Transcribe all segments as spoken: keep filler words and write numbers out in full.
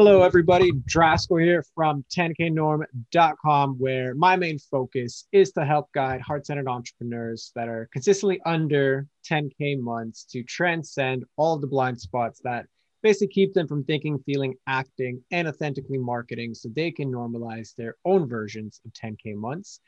Hello, everybody. Drasko here from ten k norm dot com, where my main focus is to help guide heart-centered entrepreneurs that are consistently under ten K months to transcend all the blind spots that basically keep them from thinking, feeling, acting, and authentically marketing so they can normalize their own versions of ten K months.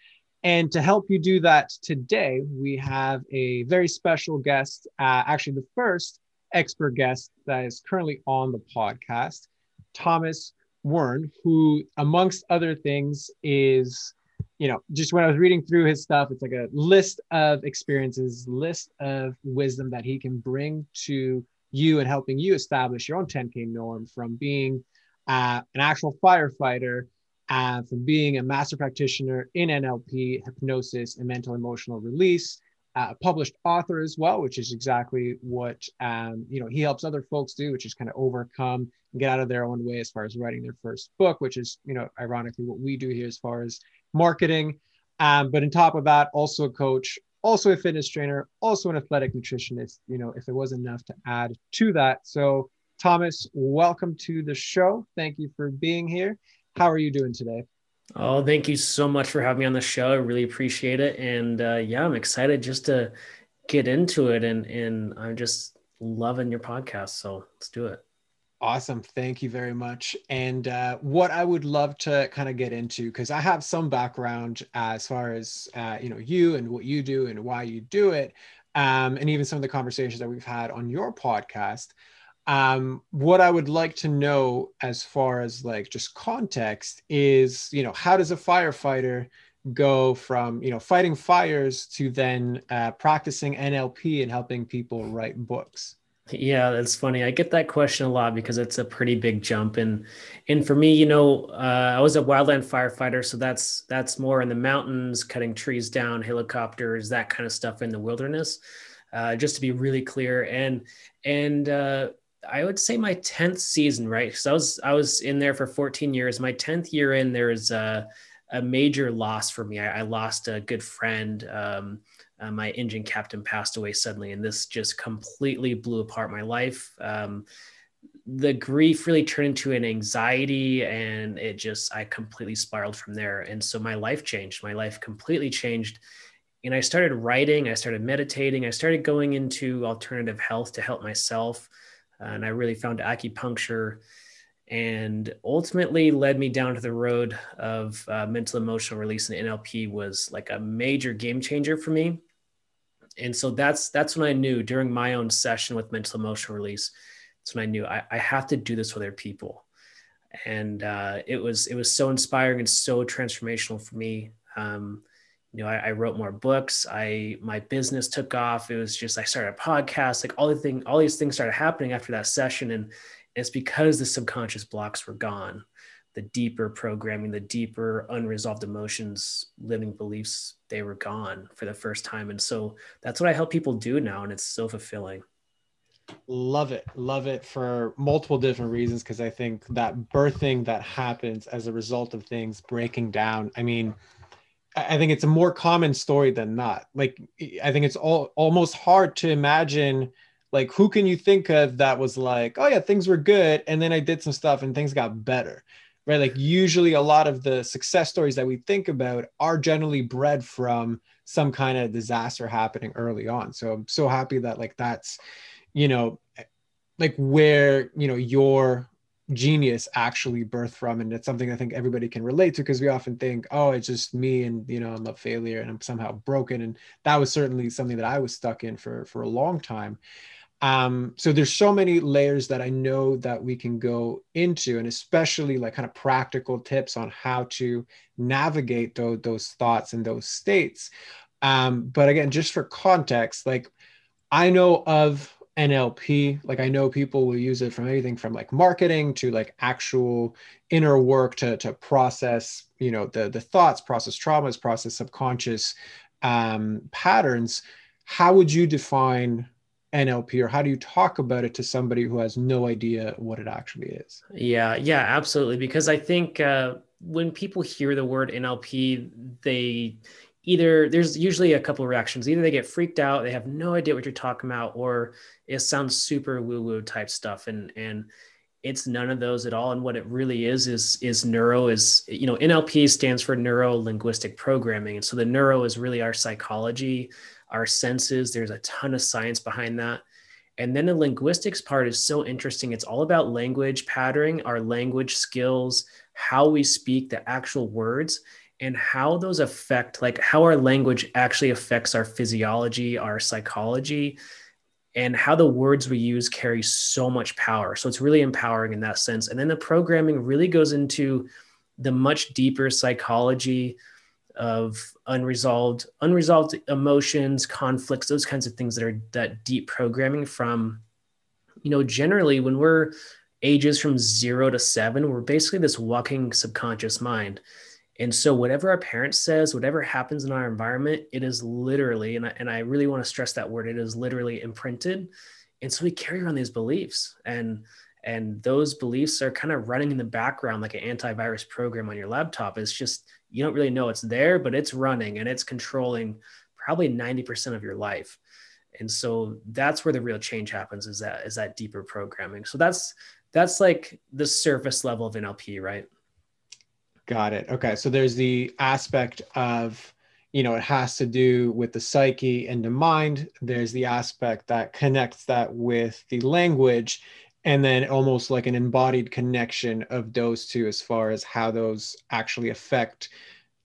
And to help you do that today, we have a very special guest, uh, actually the first expert guest that is currently on the podcast. Thomas Wern, who amongst other things is, you know, just when I was reading through his stuff, it's like a list of experiences, list of wisdom that he can bring to you and helping you establish your own ten K norm, from being uh, an actual firefighter, uh, from being a master practitioner in N L P, hypnosis, and mental emotional release, uh, published author as well, which is exactly what, um, you know, he helps other folks do, which is kind of overcome and get out of their own way as far as writing their first book, which is, you know, ironically what we do here as far as marketing. Um, but on top of that, also a coach, also a fitness trainer, also an athletic nutritionist, you know, if it wasn't enough to add to that. So Thomas, welcome to the show. Thank you for being here. How are you doing today? Oh, thank you so much for having me on the show. I really appreciate it. And uh, yeah, I'm excited just to get into it. And, and I'm just loving your podcast. So let's do it. Awesome. Thank you very much. And uh, what I would love to kind of get into, because I have some background uh, as far as, uh, you know, you and what you do and why you do it. Um, and even some of the conversations that we've had on your podcast. Um, what I would like to know as far as like just context is, you know, how does a firefighter go from, you know, fighting fires to then uh, practicing N L P and helping people write books? Yeah, that's funny. I get that question a lot because it's a pretty big jump. And and for me, you know, uh, I was a wildland firefighter. So that's that's more in the mountains, cutting trees down, helicopters, that kind of stuff in the wilderness, uh, just to be really clear. And and uh, I would say my tenth season, right? Because I was I was in there for fourteen years. My tenth year in, there was a, a major loss for me. I, I lost a good friend. Um Uh, my engine captain passed away suddenly, and this just completely blew apart my life. Um, the grief really turned into an anxiety, and it just, I completely spiraled from there. And so my life changed, my life completely changed. And I started writing, I started meditating, I started going into alternative health to help myself. Uh, and I really found acupuncture, and ultimately led me down to the road of uh, mental emotional release. And N L P was like a major game changer for me. And so that's that's when I knew, during my own session with mental emotional release, that's when I knew I, I have to do this with other people. And uh, it was it was so inspiring and so transformational for me. Um, you know, I, I wrote more books. I my business took off. It was just, I started a podcast. Like all the thing, all these things started happening after that session. And it's because the subconscious blocks were gone, the deeper programming, the deeper unresolved emotions, limiting beliefs, they were gone for the first time. And so that's what I help people do now. And it's so fulfilling. Love it. Love it for multiple different reasons. Cause I think that birthing that happens as a result of things breaking down, I mean, I think it's a more common story than not. Like, I think it's all almost hard to imagine. Like, who can you think of that was like, oh yeah, things were good, and then I did some stuff and things got better, right? Like, usually a lot of the success stories that we think about are generally bred from some kind of disaster happening early on. So I'm so happy that like, that's, you know, like where, you know, your genius actually birthed from. And it's something I think everybody can relate to, because we often think, oh, it's just me, and, you know, I love failure and I'm somehow broken. And that was certainly something that I was stuck in for, for a long time. Um, so there's so many layers that I know that we can go into, and especially like kind of practical tips on how to navigate those, those thoughts and those states. Um, but again, just for context, like I know of N L P, like I know people will use it from everything from like marketing to like actual inner work to, to process, you know, the, the thoughts, process traumas, process subconscious um, patterns. How would you define N L P, or how do you talk about it to somebody who has no idea what it actually is? Yeah, yeah, absolutely. Because I think uh, when people hear the word N L P, they either, there's usually a couple of reactions. Either they get freaked out, they have no idea what you're talking about, or it sounds super woo-woo type stuff. And and It's none of those at all. And what it really is, is, is neuro is, you know, N L P stands for neuro linguistic programming. And so the neuro is really our psychology, our senses. There's a ton of science behind that. And then the linguistics part is so interesting. It's all about language patterning, our language skills, how we speak the actual words, and how those affect, like how our language actually affects our physiology, our psychology, and how the words we use carry so much power. So it's really empowering in that sense. And then the programming really goes into the much deeper psychology of unresolved, unresolved emotions, conflicts, those kinds of things that are that deep programming from, you know, generally when we're ages from zero to seven, we're basically this walking subconscious mind. And so whatever our parent says, whatever happens in our environment, it is literally, and I, and I really want to stress that word, it is literally imprinted. And so we carry around these beliefs, and, and those beliefs are kind of running in the background, like an antivirus program on your laptop. It's just, you don't really know it's there, but it's running and it's controlling probably ninety percent of your life. And so that's where the real change happens, is that, is that deeper programming. So that's, that's like the surface level of N L P, right? Got it. Okay. So there's the aspect of, you know, it has to do with the psyche and the mind. There's the aspect that connects that with the language, and then almost like an embodied connection of those two, as far as how those actually affect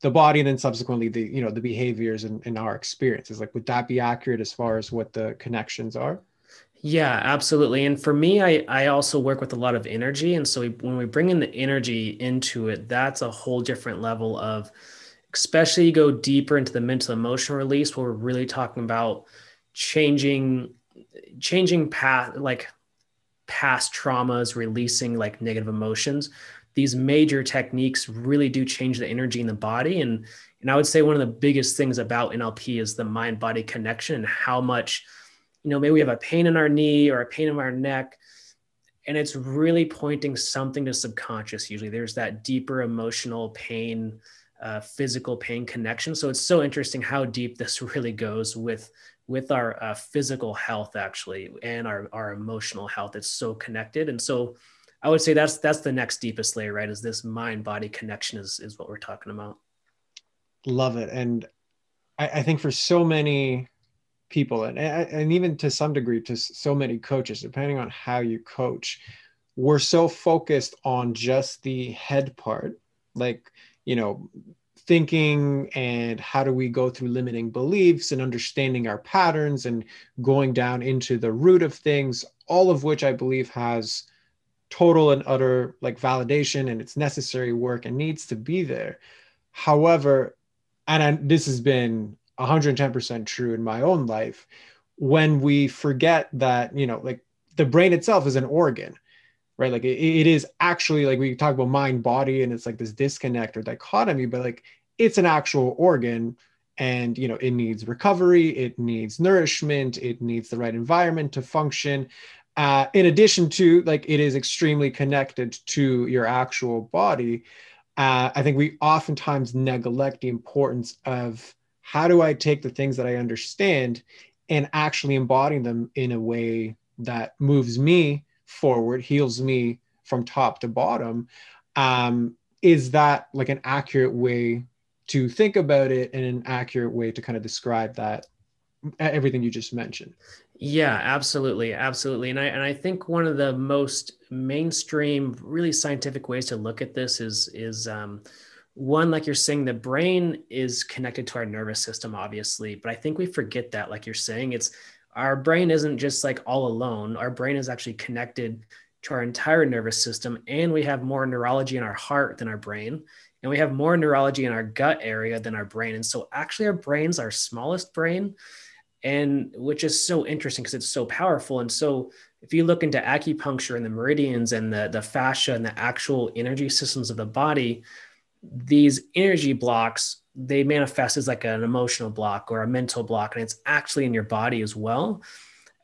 the body and then subsequently the, you know, the behaviors and, and our experiences. Like, would that be accurate as far as what the connections are? Yeah, absolutely. And for me, I, I also work with a lot of energy. And so we, when we bring in the energy into it, that's a whole different level of, especially you go deeper into the mental emotional release, where we're really talking about changing, changing path, like past traumas, releasing like negative emotions. These major techniques really do change the energy in the body. And, and I would say one of the biggest things about N L P is the mind-body connection, and how much, you know, maybe we have a pain in our knee or a pain in our neck, and it's really pointing something to subconscious. Usually there's that deeper emotional pain, uh, physical pain connection. So it's so interesting how deep this really goes with, with our uh, physical health actually, and our, our emotional health. It's so connected. And so I would say that's, that's the next deepest layer, right? Is this mind body connection is, is what we're talking about. Love it. And I, I think for so many people, and, and even to some degree to so many coaches, depending on how you coach, we're so focused on just the head part, like, you know, thinking and how do we go through limiting beliefs and understanding our patterns and going down into the root of things, all of which I believe has total and utter like validation and it's necessary work and needs to be there. However, and I, this has been one hundred ten percent true in my own life, when we forget that, you know, like the brain itself is an organ, right? Like it, it is actually, like we talk about mind body and it's like this disconnect or dichotomy, but like it's an actual organ, and, you know, it needs recovery, it needs nourishment, it needs the right environment to function. Uh, in addition to, like, it is extremely connected to your actual body. Uh, I think we oftentimes neglect the importance of, how do I take the things that I understand and actually embody them in a way that moves me forward, heals me from top to bottom? Um, is that like an accurate way to think about it and an accurate way to kind of describe that, everything you just mentioned? Yeah, absolutely. Absolutely. And I, and I think one of the most mainstream, really scientific ways to look at this is, is, um, one, like you're saying, the brain is connected to our nervous system, obviously, but I think we forget that, like you're saying, it's, our brain isn't just like all alone. Our brain is actually connected to our entire nervous system. And we have more neurology in our heart than our brain. And we have more neurology in our gut area than our brain. And so actually our brain's our smallest brain, and which is so interesting because it's so powerful. And so if you look into acupuncture and the meridians and the, the fascia and the actual energy systems of the body, these energy blocks, they manifest as like an emotional block or a mental block, and it's actually in your body as well.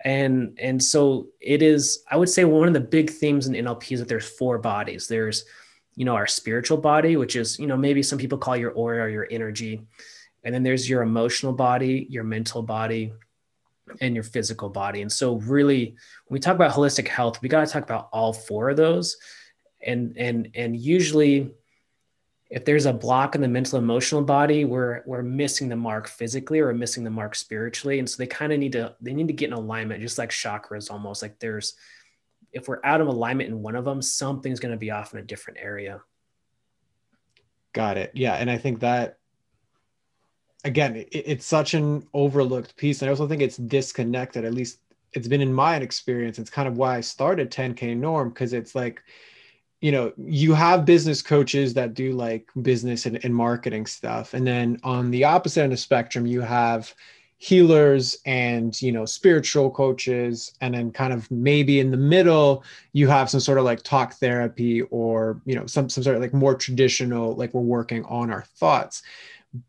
And, and so it is, I would say one of the big themes in N L P is that there's four bodies. There's, you know, our spiritual body, which is, you know, maybe some people call your aura or your energy. And then there's your emotional body, your mental body, and your physical body. And so really, when we talk about holistic health, we got to talk about all four of those. And, and, and usually if there's a block in the mental, emotional body, we're, we're missing the mark physically or missing the mark spiritually. And so they kind of need to, they need to get in alignment, just like chakras, almost like there's, if we're out of alignment in one of them, something's going to be off in a different area. Got it. Yeah. And I think that, again, it, it's such an overlooked piece. And I also think it's disconnected. At least it's been in my experience. It's kind of why I started ten K Norm, because it's like, you know, you have business coaches that do like business and, and marketing stuff. And then on the opposite end of the spectrum, you have healers and, you know, spiritual coaches. And then kind of maybe in the middle, you have some sort of like talk therapy or, you know, some, some sort of like more traditional, like we're working on our thoughts.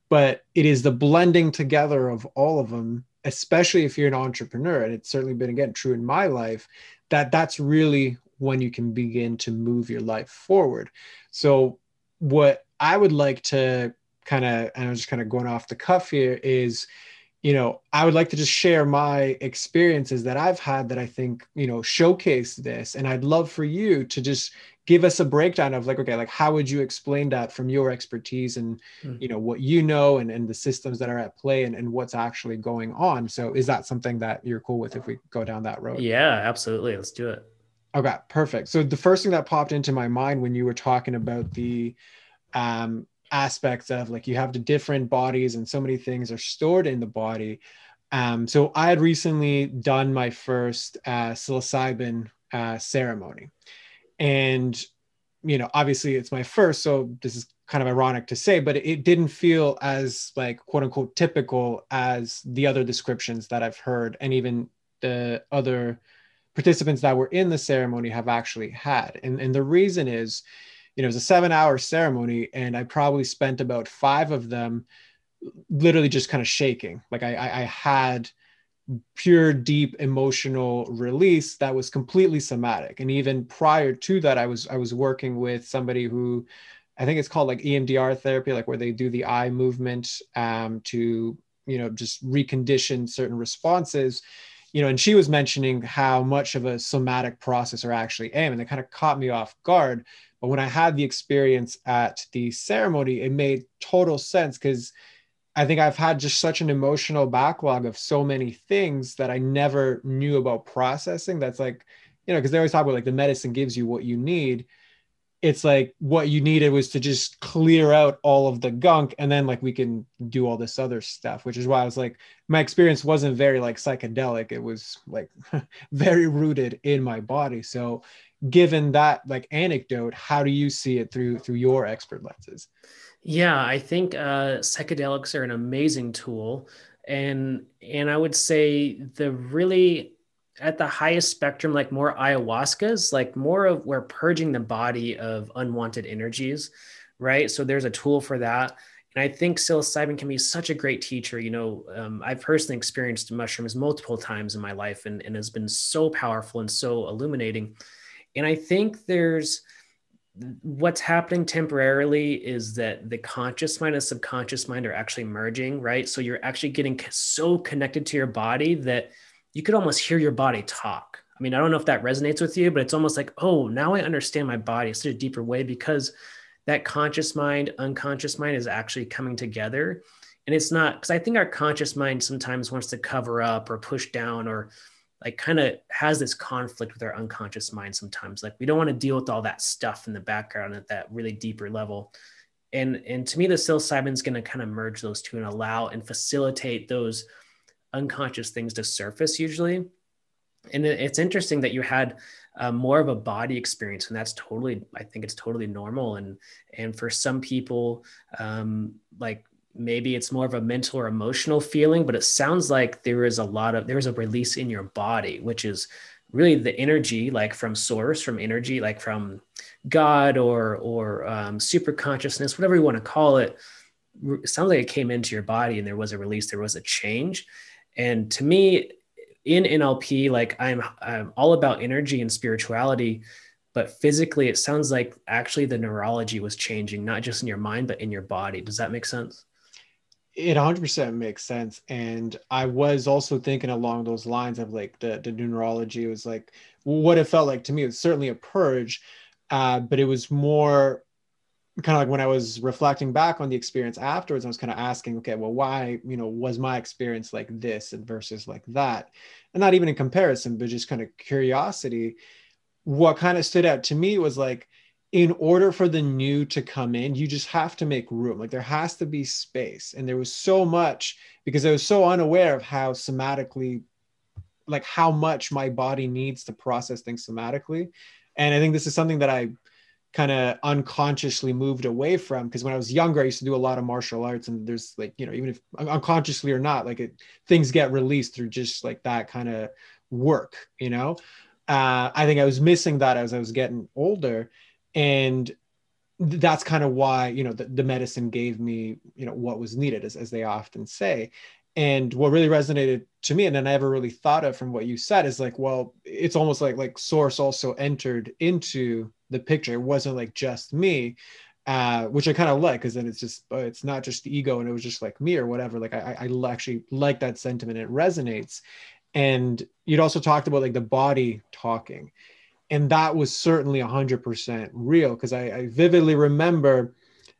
But it is the blending together of all of them, especially if you're an entrepreneur. And it's certainly been, again, true in my life, that that's really when you can begin to move your life forward. So what I would like to kind of, and I'm just kind of going off the cuff here, is, you know, I would like to just share my experiences that I've had that I think, you know, showcase this. And I'd love for you to just give us a breakdown of like, okay, like how would you explain that from your expertise and, mm-hmm. you know, what you know, and, and the systems that are at play and, and what's actually going on. So is that something that you're cool with if we go down that road? Yeah, absolutely. Let's do it. Okay, perfect. So the first thing that popped into my mind when you were talking about the um, aspects of like, you have the different bodies and so many things are stored in the body. Um, so I had recently done my first uh, psilocybin uh, ceremony, and, you know, obviously it's my first, so this is kind of ironic to say, but it didn't feel as like, quote unquote, typical as the other descriptions that I've heard. And even the other participants that were in the ceremony have actually had. And, and the reason is, you know, it was a seven hour ceremony, and I probably spent about five of them literally just kind of shaking. Like I, I, I had pure, deep emotional release that was completely somatic. And even prior to that, I was, I was working with somebody who, I think it's called like E M D R therapy, like where they do the eye movement um, to, you know, just recondition certain responses. You know, and she was mentioning how much of a somatic processor actually am, and it kind of caught me off guard. But when I had the experience at the ceremony, it made total sense, because I think I've had just such an emotional backlog of so many things that I never knew about processing. That's like, you know, because they always talk about like the medicine gives you what you need. It's like what you needed was to just clear out all of the gunk, and then like we can do all this other stuff, which is why I was like, my experience wasn't very like psychedelic. It was like very rooted in my body. So given that like anecdote, how do you see it through through your expert lenses? Yeah, I think uh, psychedelics are an amazing tool. And, and I would say the really... at the highest spectrum, like more ayahuascas, like more of we're purging the body of unwanted energies, right? So there's a tool for that. And I think psilocybin can be such a great teacher. You know, um, I've personally experienced mushrooms multiple times in my life, and, and has been so powerful and so illuminating. And I think there's what's happening temporarily is that the conscious mind and subconscious mind are actually merging, right? So you're actually getting so connected to your body that you could almost hear your body talk. I mean, I don't know if that resonates with you, but it's almost like, oh, now I understand my body in such a deeper way, because that conscious mind, unconscious mind is actually coming together. And it's not, because I think our conscious mind sometimes wants to cover up or push down, or like kind of has this conflict with our unconscious mind sometimes. Like we don't want to deal with all that stuff in the background at that really deeper level. And, and to me, the psilocybin is going to kind of merge those two and allow and facilitate those unconscious things to surface usually. And it's interesting that you had uh, more of a body experience, and that's totally, I think it's totally normal. And, and for some people, um, like maybe it's more of a mental or emotional feeling, but it sounds like there is a lot of, there is a release in your body, which is really the energy, like from source, from energy, like from God or, or um, super consciousness, whatever you want to call it. It sounds like it came into your body and there was a release, there was a change. And to me, in N L P, like I'm, I'm all about energy and spirituality, but physically, it sounds like actually the neurology was changing, not just in your mind, but in your body. Does that make sense? It one hundred percent makes sense. And I was also thinking along those lines of like the, the new neurology. It was like what it felt like to me. It was certainly a purge, uh, but it was more kind of like when I was reflecting back on the experience afterwards, I was kind of asking, okay, well, why, you know, was my experience like this and versus like that? And not even in comparison, but just kind of curiosity. What kind of stood out to me was like, in order for the new to come in, you just have to make room. Like there has to be space. And there was so much, because I was so unaware of how somatically, like how much my body needs to process things somatically. And I think this is something that I kind of unconsciously moved away from, because when I was younger, I used to do a lot of martial arts, and there's like, you know, even if unconsciously or not, like it, things get released through just like that kind of work, you know? Uh, I think I was missing that as I was getting older. And that's kind of why, you know, the, the medicine gave me, you know, what was needed, as, as they often say. And what really resonated to me, and I never really thought of from what you said, is like, well, it's almost like, like source also entered into the picture. It wasn't like just me, uh, which I kind of like, because then it's just, uh, it's not just the ego and it was just like me or whatever. Like I, I actually like that sentiment. It resonates. And you'd also talked about like the body talking. And that was certainly one hundred percent real, because I, I vividly remember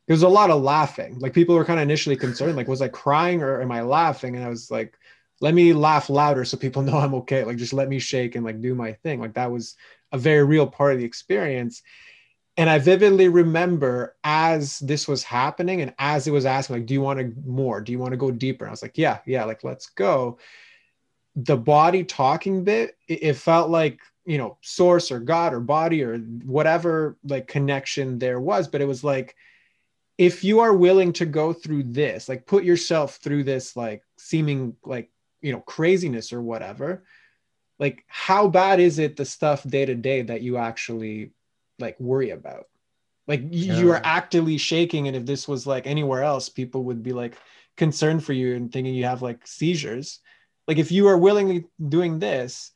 there was a lot of laughing. Like people were kind of initially concerned, like, was I crying or am I laughing? And I was like, let me laugh louder so people know I'm okay. Like just let me shake and like do my thing. Like that was a very real part of the experience. And I vividly remember as this was happening and as it was asking, like, do you want to more? Do you want to go deeper? And I was like, yeah, yeah, like let's go. The body talking bit, it, it felt like, you know, source or God or body or whatever like connection there was. But it was like, if you are willing to go through this, like put yourself through this, like seeming like, you know, craziness or whatever, like how bad is it the stuff day to day that you actually like worry about? Like yeah. you are actively shaking. And if this was like anywhere else, people would be like concerned for you and thinking you have like seizures. Like if you are willingly doing this,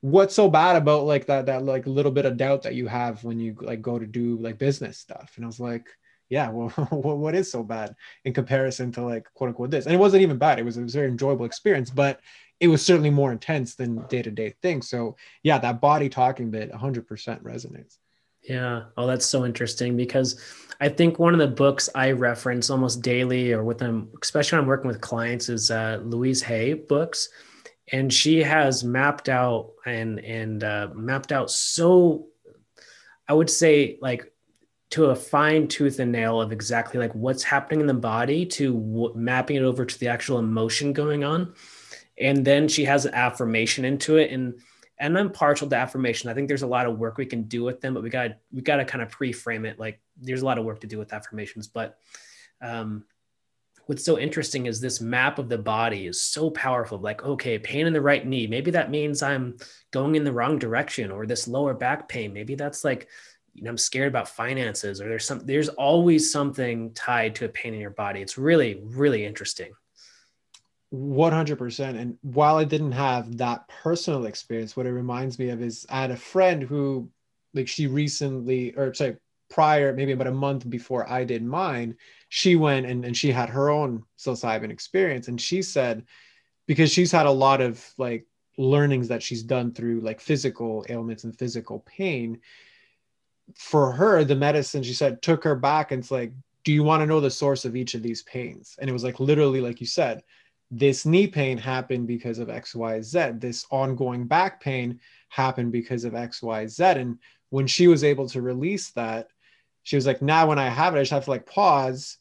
what's so bad about like that, that like little bit of doubt that you have when you like go to do like business stuff? And I was like, yeah, well, what is so bad in comparison to like, quote unquote, this? And it wasn't even bad. It was, it was a very enjoyable experience, but it was certainly more intense than day-to-day things. So yeah, that body talking bit one hundred percent resonates. Yeah. Oh, that's so interesting, because I think one of the books I reference almost daily or with them, especially when I'm working with clients, is uh, Louise Hay books. And she has mapped out and, and uh, mapped out, so I would say like to a fine tooth and nail of exactly like what's happening in the body to w- mapping it over to the actual emotion going on. And then she has an affirmation into it. And, and I'm partial to affirmation. I think there's a lot of work we can do with them, but we got, we got to kind of pre-frame it. Like there's a lot of work to do with affirmations, but, um, what's so interesting is this map of the body is so powerful. Like, okay, pain in the right knee. Maybe that means I'm going in the wrong direction, or this lower back pain. Maybe that's like, you know, I'm scared about finances, or there's some, there's always something tied to a pain in your body. It's really, really interesting. one hundred percent. And while I didn't have that personal experience, what it reminds me of is I had a friend who like she recently, or sorry, prior, maybe about a month before I did mine, she went and, and she had her own psilocybin experience. And she said, because she's had a lot of like learnings that she's done through like physical ailments and physical pain, for her, the medicine, she said, took her back. And it's like, do you want to know the source of each of these pains? And it was like, literally, like you said, this knee pain happened because of X, Y, Z. This ongoing back pain happened because of X, Y, Z. And when she was able to release that, she was like, now when I have it, I just have to like pause,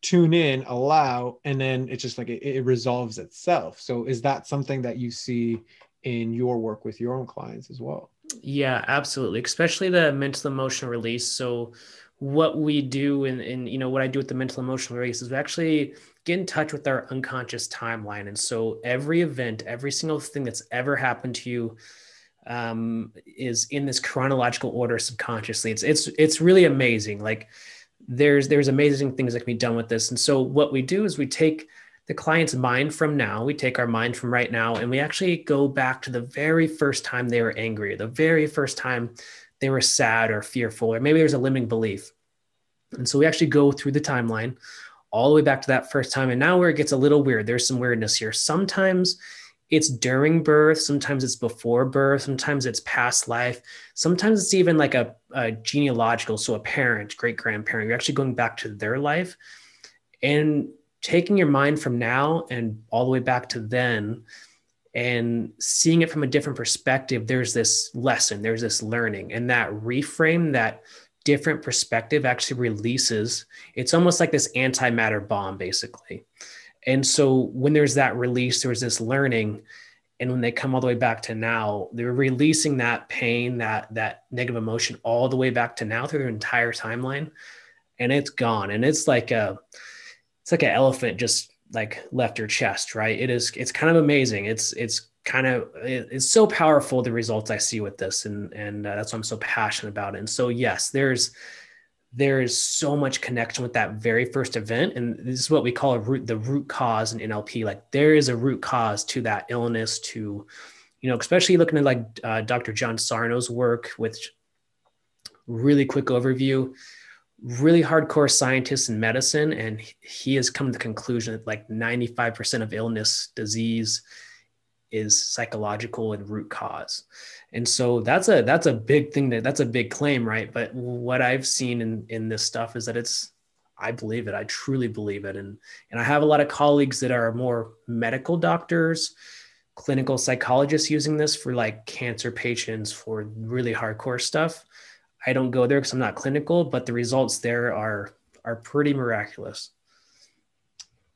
tune in, allow, and then it's just like, it, it resolves itself. So is that something that you see in your work with your own clients as well? Yeah, absolutely. Especially the mental emotional release. So what we do in, in, you know, what I do with the mental emotional release is we actually get in touch with our unconscious timeline. And so every event, every single thing that's ever happened to you, um, is in this chronological order subconsciously. It's, it's, it's really amazing. Like there's, there's amazing things that can be done with this. And so what we do is we take the client's mind from now, we take our mind from right now, and we actually go back to the very first time they were angry, the very first time they were sad or fearful, or maybe there's a limiting belief. And so we actually go through the timeline, all the way back to that first time. And now where it gets a little weird, there's some weirdness here. Sometimes it's during birth. Sometimes it's before birth. Sometimes it's past life. Sometimes it's even like a, a genealogical. So a parent, great grandparent, you're actually going back to their life and taking your mind from now and all the way back to then and seeing it from a different perspective. There's this lesson, there's this learning, and that reframe, that different perspective actually releases. It's almost like this antimatter bomb, basically. And so when there's that release, there's this learning. And when they come all the way back to now, they're releasing that pain, that, that negative emotion all the way back to now through their entire timeline. And it's gone. And it's like a, it's like an elephant just like left your chest, right? It is, it's kind of amazing. It's, it's kind of, it, it's so powerful, the results I see with this. And, and uh, that's why I'm so passionate about it. And so, yes, there's, there is so much connection with that very first event. And this is what we call a root, the root cause in N L P. Like there is a root cause to that illness, to, you know, especially looking at like uh, Doctor John Sarno's work, which really quick overview, really hardcore scientist in medicine. And he has come to the conclusion that like ninety-five percent of illness, disease is psychological and root cause. And so that's a, that's a big thing, that that's a big claim, right? But what I've seen in, in this stuff is that it's, I believe it. I truly believe it. And, and I have a lot of colleagues that are more medical doctors, clinical psychologists using this for like cancer patients, for really hardcore stuff. I don't go there because I'm not clinical, but the results there are, are pretty miraculous.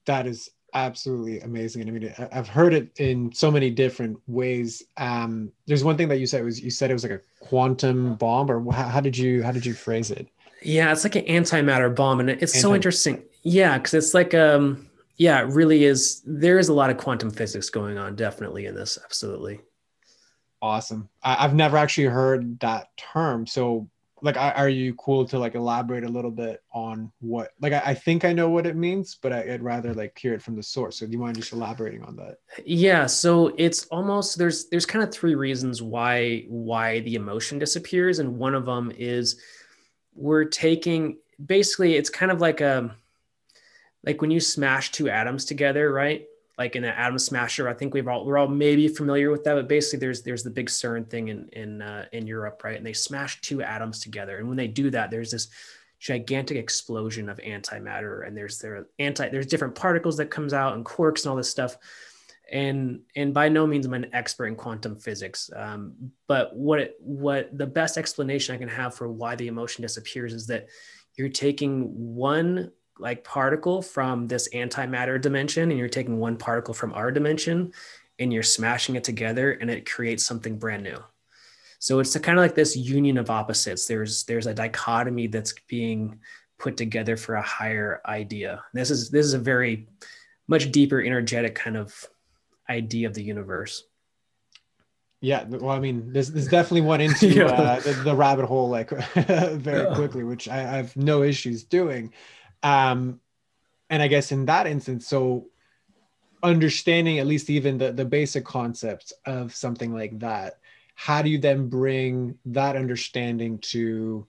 That is absolutely amazing. And I mean, I've heard it in so many different ways. Um, there's one thing that you said was, you said it was like a quantum bomb, or how, how did you, how did you phrase it? Yeah. It's like an antimatter bomb. And it's Anti- so interesting. Yeah. Cause it's like, um, yeah, it really is. There is a lot of quantum physics going on definitely in this. Absolutely. Awesome. I, I've never actually heard that term. So like, are you cool to like elaborate a little bit on what, like, I, I think I know what it means, but I, I'd rather like hear it from the source. So do you mind just elaborating on that? Yeah. So it's almost, there's, there's kind of three reasons why, why the emotion disappears. And one of them is we're taking, basically it's kind of like a, like when you smash two atoms together, right? Like in an atom smasher, I think we've all, we're all maybe familiar with that, but basically there's, there's the big CERN thing in, in, uh, in Europe, right? And they smash two atoms together. And when they do that, there's this gigantic explosion of antimatter, and there's their anti, there's different particles that comes out and quarks and all this stuff. And, and by no means I'm an expert in quantum physics. Um, but what, it, what the best explanation I can have for why the emotion disappears is that you're taking one like particle from this antimatter dimension, and you're taking one particle from our dimension and you're smashing it together, and it creates something brand new. So it's kind of like this union of opposites. There's, there's a dichotomy that's being put together for a higher idea. This is, this is a very much deeper, energetic kind of idea of the universe. Yeah. Well, I mean, there's, there's definitely one into yeah. uh, the, the rabbit hole, like very yeah. quickly, which I, I have no issues doing. Um, and I guess in that instance, so understanding at least even the, the basic concepts of something like that, how do you then bring that understanding to,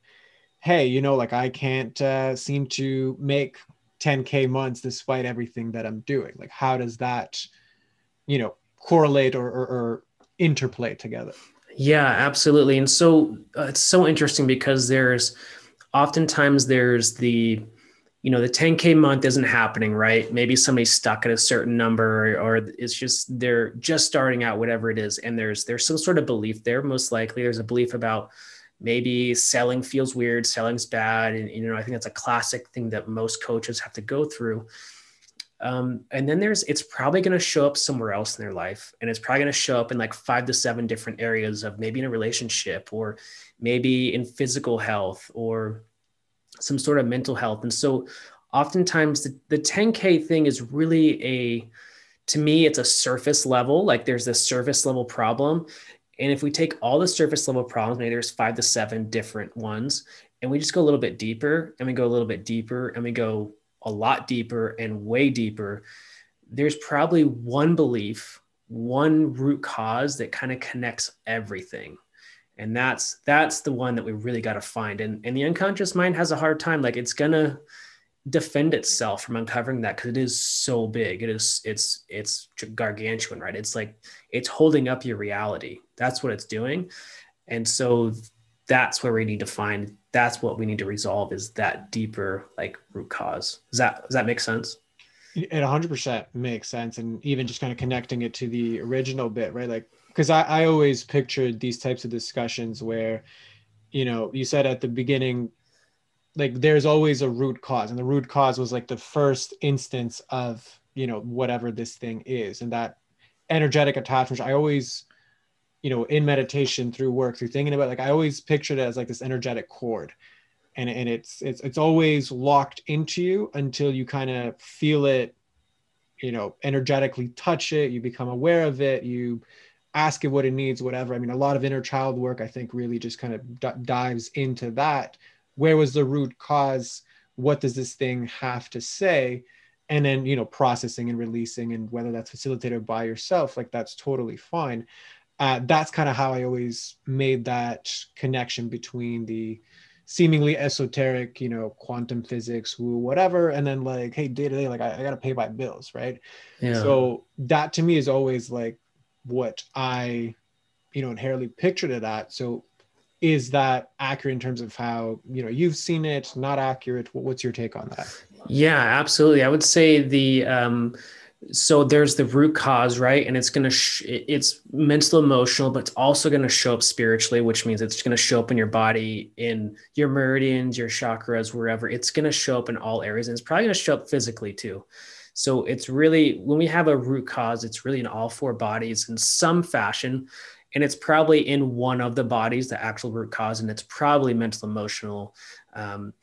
hey, you know, like I can't uh, seem to make ten K months despite everything that I'm doing. Like, how does that, you know, correlate or, or, or interplay together? Yeah, absolutely. And so uh, it's so interesting because there's oftentimes there's the, you know, the ten K month isn't happening, right? Maybe somebody's stuck at a certain number, or, or it's just, they're just starting out, whatever it is. And there's, there's some sort of belief there. Most likely there's a belief about maybe selling feels weird, selling's bad. And, you know, I think that's a classic thing that most coaches have to go through. Um, and then there's, it's probably going to show up somewhere else in their life. And it's probably going to show up in like five to seven different areas of maybe in a relationship, or maybe in physical health, or some sort of mental health. And so oftentimes the, the ten K thing is really a, to me, it's a surface level. Like there's this surface level problem. And if we take all the surface level problems, maybe there's five to seven different ones, and we just go a little bit deeper, and we go a little bit deeper, and we go a lot deeper and way deeper, there's probably one belief, one root cause that kind of connects everything. And that's, that's the one that we really got to find. And, and the unconscious mind has a hard time. Like it's gonna, defend itself from uncovering that, because it is so big. It is, it's, it's gargantuan, right? It's like, it's holding up your reality. That's what it's doing. And so that's where we need to find, that's what we need to resolve, is that deeper, like, root cause. Does that, does that make sense? It a hundred percent makes sense. And even just kind of connecting it to the original bit, right? Like, cause I, I always pictured these types of discussions where, you know, you said at the beginning, like, there's always a root cause, and the root cause was like the first instance of, you know, whatever this thing is. And that energetic attachment, I always, you know, in meditation, through work, through thinking about, like, I always pictured it as like this energetic cord, and, and it's, it's, it's always locked into you until you kind of feel it, you know, energetically touch it. You become aware of it. You ask it what it needs, whatever. I mean, a lot of inner child work, I think, really just kind of d- dives into that. Where was the root cause? What does this thing have to say? And then, you know, processing and releasing, and whether that's facilitated by yourself, like, that's totally fine. Uh, that's kind of how I always made that connection between the seemingly esoteric, you know, quantum physics, woo, whatever. And then, like, hey, day to day, like, I, I got to pay my bills. Right. Yeah. So that to me is always like what I, you know, inherently pictured it at. So is that accurate in terms of how, you know, you've seen it? Not accurate? What's your take on that? Yeah, absolutely. I would say the, um, so there's the root cause, right? And it's going to, sh- it's mental, emotional, but it's also going to show up spiritually, which means it's going to show up in your body, in your meridians, your chakras, wherever. It's going to show up in all areas. And it's probably going to show up physically too. So it's really, when we have a root cause, it's really in all four bodies in some fashion. And it's probably in one of the bodies, the actual root cause, and it's probably mental, emotional. Um,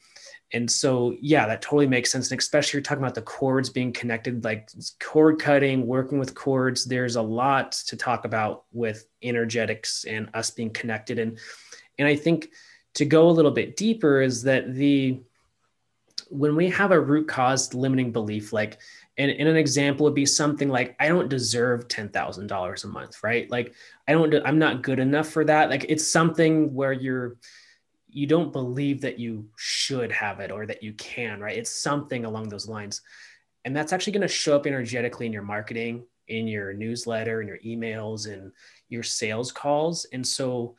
and so, yeah, that totally makes sense. And especially you're talking about the cords being connected, like cord cutting, working with cords. There's a lot to talk about with energetics and us being connected. And, and I think to go a little bit deeper is that the, when we have a root cause limiting belief, like, and, and an example would be something like, I don't deserve ten thousand dollars a month, right? Like, I don't, I'm not good enough for that. Like, it's something where you're, you don't believe that you should have it or that you can, right? It's something along those lines. And that's actually going to show up energetically in your marketing, in your newsletter, in your emails, and your sales calls. And so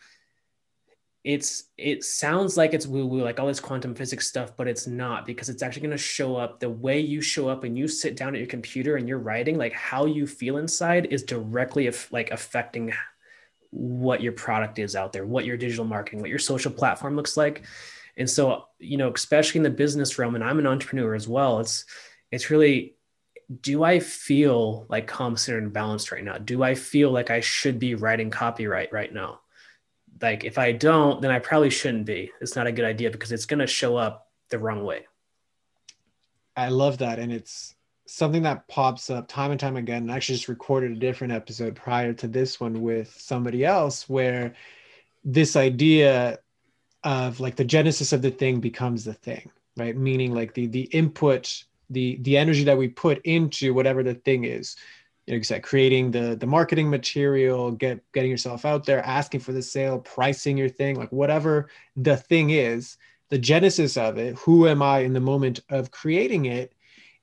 it's, it sounds like it's woo woo, like all this quantum physics stuff, but it's not, because it's actually going to show up the way you show up and you sit down at your computer and you're writing, like how you feel inside is directly af- like affecting what your product is out there, what your digital marketing, what your social platform looks like. And so, you know, especially in the business realm, and I'm an entrepreneur as well, it's, it's really, do I feel like calm, centered, and balanced right now? Do I feel like I should be writing copyright right now? Like, if I don't, then I probably shouldn't be. It's not a good idea, because it's going to show up the wrong way. I love that. And it's something that pops up time and time again. And I actually just recorded a different episode prior to this one with somebody else, where this idea of like the genesis of the thing becomes the thing, right? Meaning like the, the input, the, the energy that we put into whatever the thing is. You know, exactly, creating the the marketing material, get getting yourself out there, asking for the sale, pricing your thing, like whatever the thing is, the genesis of it, who am I in the moment of creating it,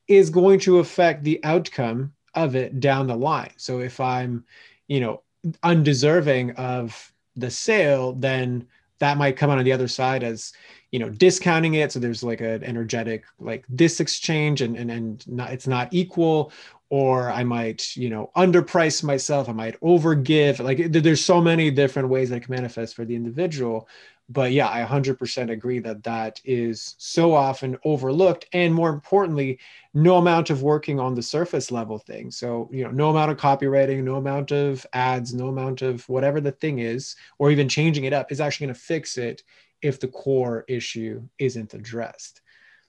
is going to affect the outcome of it down the line. So if I'm, you know, undeserving of the sale, then that might come out on the other side as, you know, discounting it. So there's like an energetic, like this exchange, and and and not, it's not equal. Or I might, you know, underprice myself. I might overgive. Like, there's so many different ways that can manifest for the individual. But yeah, I one hundred percent agree that that is so often overlooked. And more importantly, no amount of working on the surface level thing. So, you know, no amount of copywriting, no amount of ads, no amount of whatever the thing is, or even changing it up, is actually going to fix it if the core issue isn't addressed.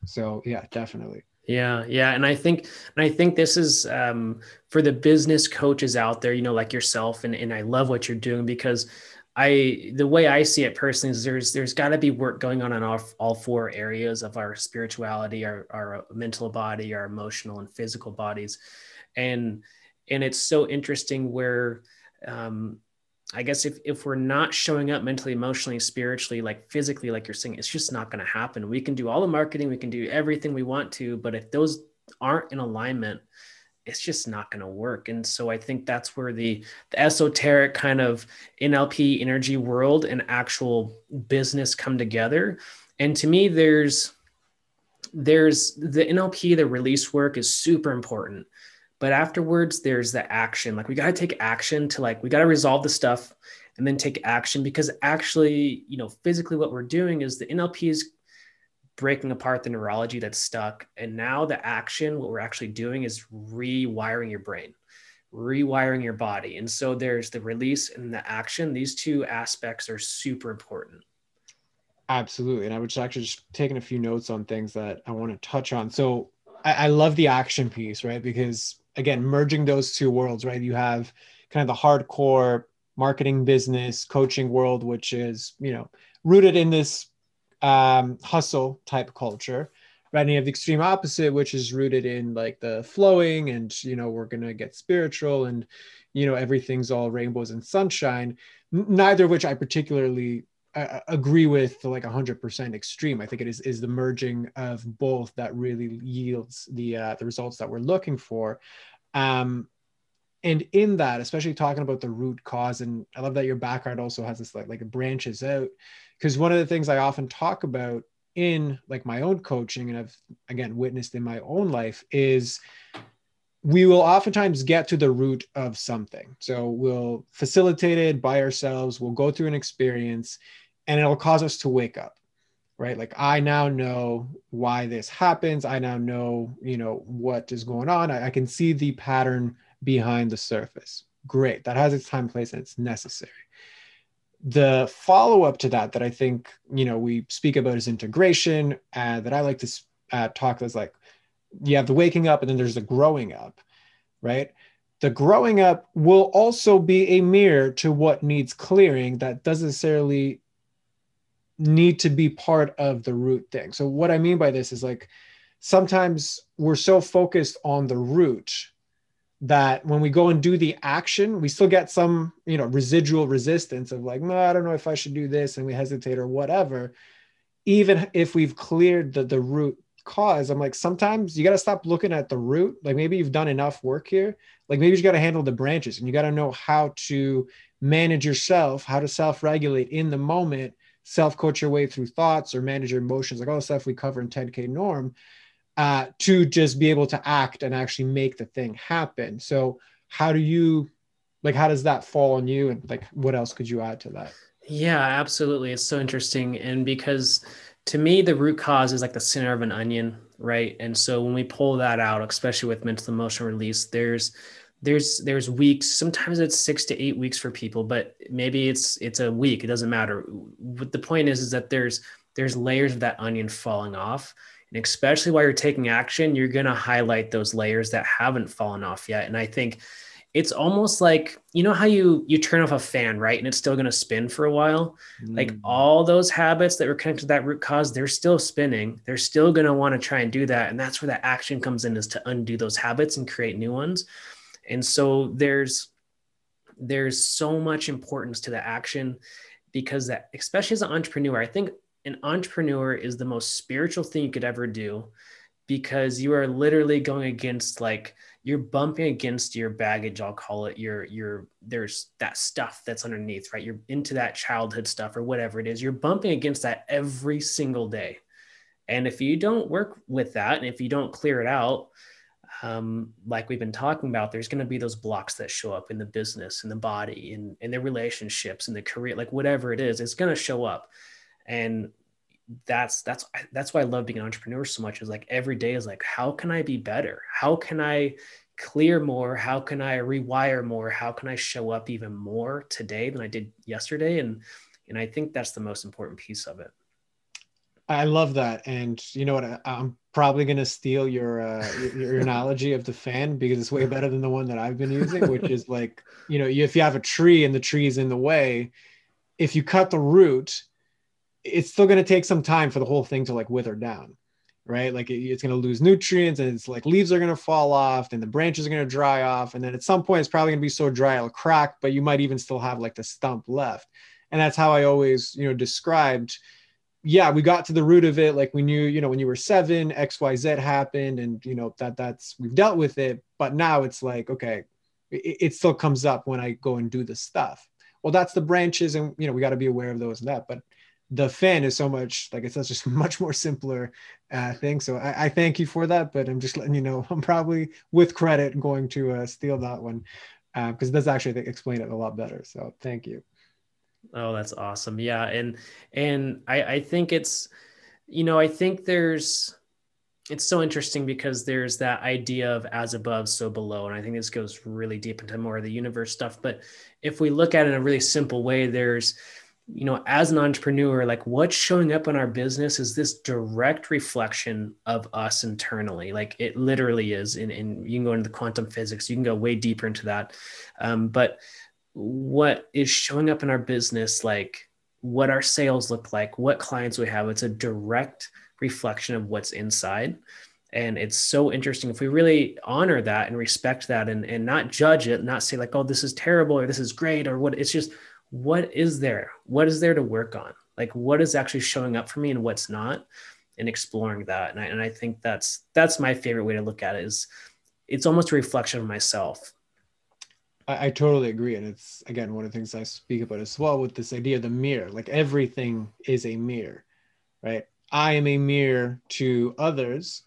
So yeah, definitely. Yeah. Yeah. And I think, and I think this is, um, for the business coaches out there, you know, like yourself, and, and I love what you're doing, because I, the way I see it personally is there's, there's gotta be work going on in all, all four areas of our spirituality, our, our mental body, our emotional and physical bodies. And, and it's so interesting where, um, I guess if, if we're not showing up mentally, emotionally, spiritually, like physically, like you're saying, it's just not going to happen. We can do all the marketing. We can do everything we want to, but if those aren't in alignment, it's just not going to work. And so I think that's where the, the esoteric kind of N L P energy world and actual business come together. And to me, there's, there's the N L P, the release work is super important. But afterwards, there's the action. Like we got to take action to like, we got to resolve the stuff and then take action, because actually, you know, physically what we're doing is the N L P is breaking apart the neurology that's stuck. And now the action, what we're actually doing is rewiring your brain, rewiring your body. And so there's the release and the action. These two aspects are super important. Absolutely. And I was actually just taking a few notes on things that I want to touch on. So I, I love the action piece, right? Because again, merging those two worlds, right? You have kind of the hardcore marketing, business, coaching world, which is, you know, rooted in this um, hustle type culture, right? And you have the extreme opposite, which is rooted in like the flowing and, you know, we're going to get spiritual and, you know, everything's all rainbows and sunshine, neither of which I particularly uh, agree with to like one hundred percent extreme. I think it is, is the merging of both that really yields the, uh, the results that we're looking for. Um, and in that, especially talking about the root cause, and I love that your background also has this like, like it branches out, because one of the things I often talk about in like my own coaching, and I've again witnessed in my own life, is we will oftentimes get to the root of something. So we'll facilitate it by ourselves, we'll go through an experience, and it'll cause us to wake up. Right? Like I now know why this happens. I now know, you know, what is going on. I, I can see the pattern behind the surface. Great. That has its time, place, and it's necessary. The follow-up to that, that I think, you know, we speak about is integration, uh, that I like to uh, talk as like, you have the waking up and then there's the growing up, right? The growing up will also be a mirror to what needs clearing that doesn't necessarily need to be part of the root thing. So what I mean by this is like, sometimes we're so focused on the root that when we go and do the action, we still get some, you know, residual resistance of like, no, I don't know if I should do this. And we hesitate or whatever. Even if we've cleared the, the root cause, I'm like, sometimes you got to stop looking at the root. Like maybe you've done enough work here. Like maybe you got to handle the branches, and you got to know how to manage yourself, how to self-regulate in the moment, self-coach your way through thoughts or manage your emotions, like all the stuff we cover in ten K norm, uh, to just be able to act and actually make the thing happen. So how do you, like, how does that fall on you? And like, what else could you add to that? Yeah, absolutely. It's so interesting. And because to me, the root cause is like the center of an onion, right? And so when we pull that out, especially with mental emotional release, there's There's there's weeks, sometimes it's six to eight weeks for people, but maybe it's it's a week, it doesn't matter. But the point is, is that there's there's layers of that onion falling off. And especially while you're taking action, you're gonna highlight those layers that haven't fallen off yet. And I think it's almost like, you know how you you turn off a fan, right? And it's still gonna spin for a while. Mm. Like all those habits that were connected to that root cause, they're still spinning. They're still gonna wanna try and do that. And that's where that action comes in, is to undo those habits and create new ones. And so there's, there's so much importance to the action, because that, especially as an entrepreneur, I think an entrepreneur is the most spiritual thing you could ever do, because you are literally going against, like you're bumping against your baggage. I'll call it your, your, there's that stuff that's underneath, right? You're into that childhood stuff or whatever it is. You're bumping against that every single day. And if you don't work with that, and if you don't clear it out, Um, like we've been talking about, there's going to be those blocks that show up in the business, in the body, in, in the relationships, in the career, like whatever it is, it's going to show up. And that's, that's, that's why I love being an entrepreneur so much, is like every day is like, how can I be better? How can I clear more? How can I rewire more? How can I show up even more today than I did yesterday? And, and I think that's the most important piece of it. I love that. And you know what, I, I'm probably going to steal your, uh, your, your analogy of the fan, because it's way better than the one that I've been using, which is like, you know, if you have a tree and the tree is in the way, if you cut the root, it's still going to take some time for the whole thing to like wither down. right? Like it, it's going to lose nutrients, and it's like leaves are going to fall off, and the branches are going to dry off. And then at some point it's probably going to be so dry it'll crack, but you might even still have like the stump left. And that's how I always, you know, described, yeah, we got to the root of it. Like we knew, you know, when you were seven, X, Y, Z happened, and you know, that that's, we've dealt with it, but now it's like, okay, it, it still comes up when I go and do this stuff. Well, that's the branches, and you know, we got to be aware of those and that, but the fan is so much, like it's just much more simpler uh, thing. So I, I thank you for that, but I'm just letting you know, I'm probably with credit going to uh, steal that one because uh, it does actually explain it a lot better. So thank you. Oh, that's awesome. Yeah. And, and I, I think it's, you know, I think there's, it's so interesting because there's that idea of as above, so below. And I think this goes really deep into more of the universe stuff. But if we look at it in a really simple way, there's, you know, as an entrepreneur, like what's showing up in our business is this direct reflection of us internally. Like it literally is. And, and you can go into the quantum physics, you can go way deeper into that. Um, but what is showing up in our business, like what our sales look like, what clients we have, it's a direct reflection of what's inside. And it's so interesting if we really honor that and respect that and, and not judge it, not say like, oh, this is terrible or this is great or what. It's just, what is there? What is there to work on? Like what is actually showing up for me and what's not, and exploring that. And I, and I think that's, that's my favorite way to look at it, is it's almost a reflection of myself. I, I totally agree. And it's, again, one of the things I speak about as well with this idea of the mirror, like everything is a mirror, right? I am a mirror to others,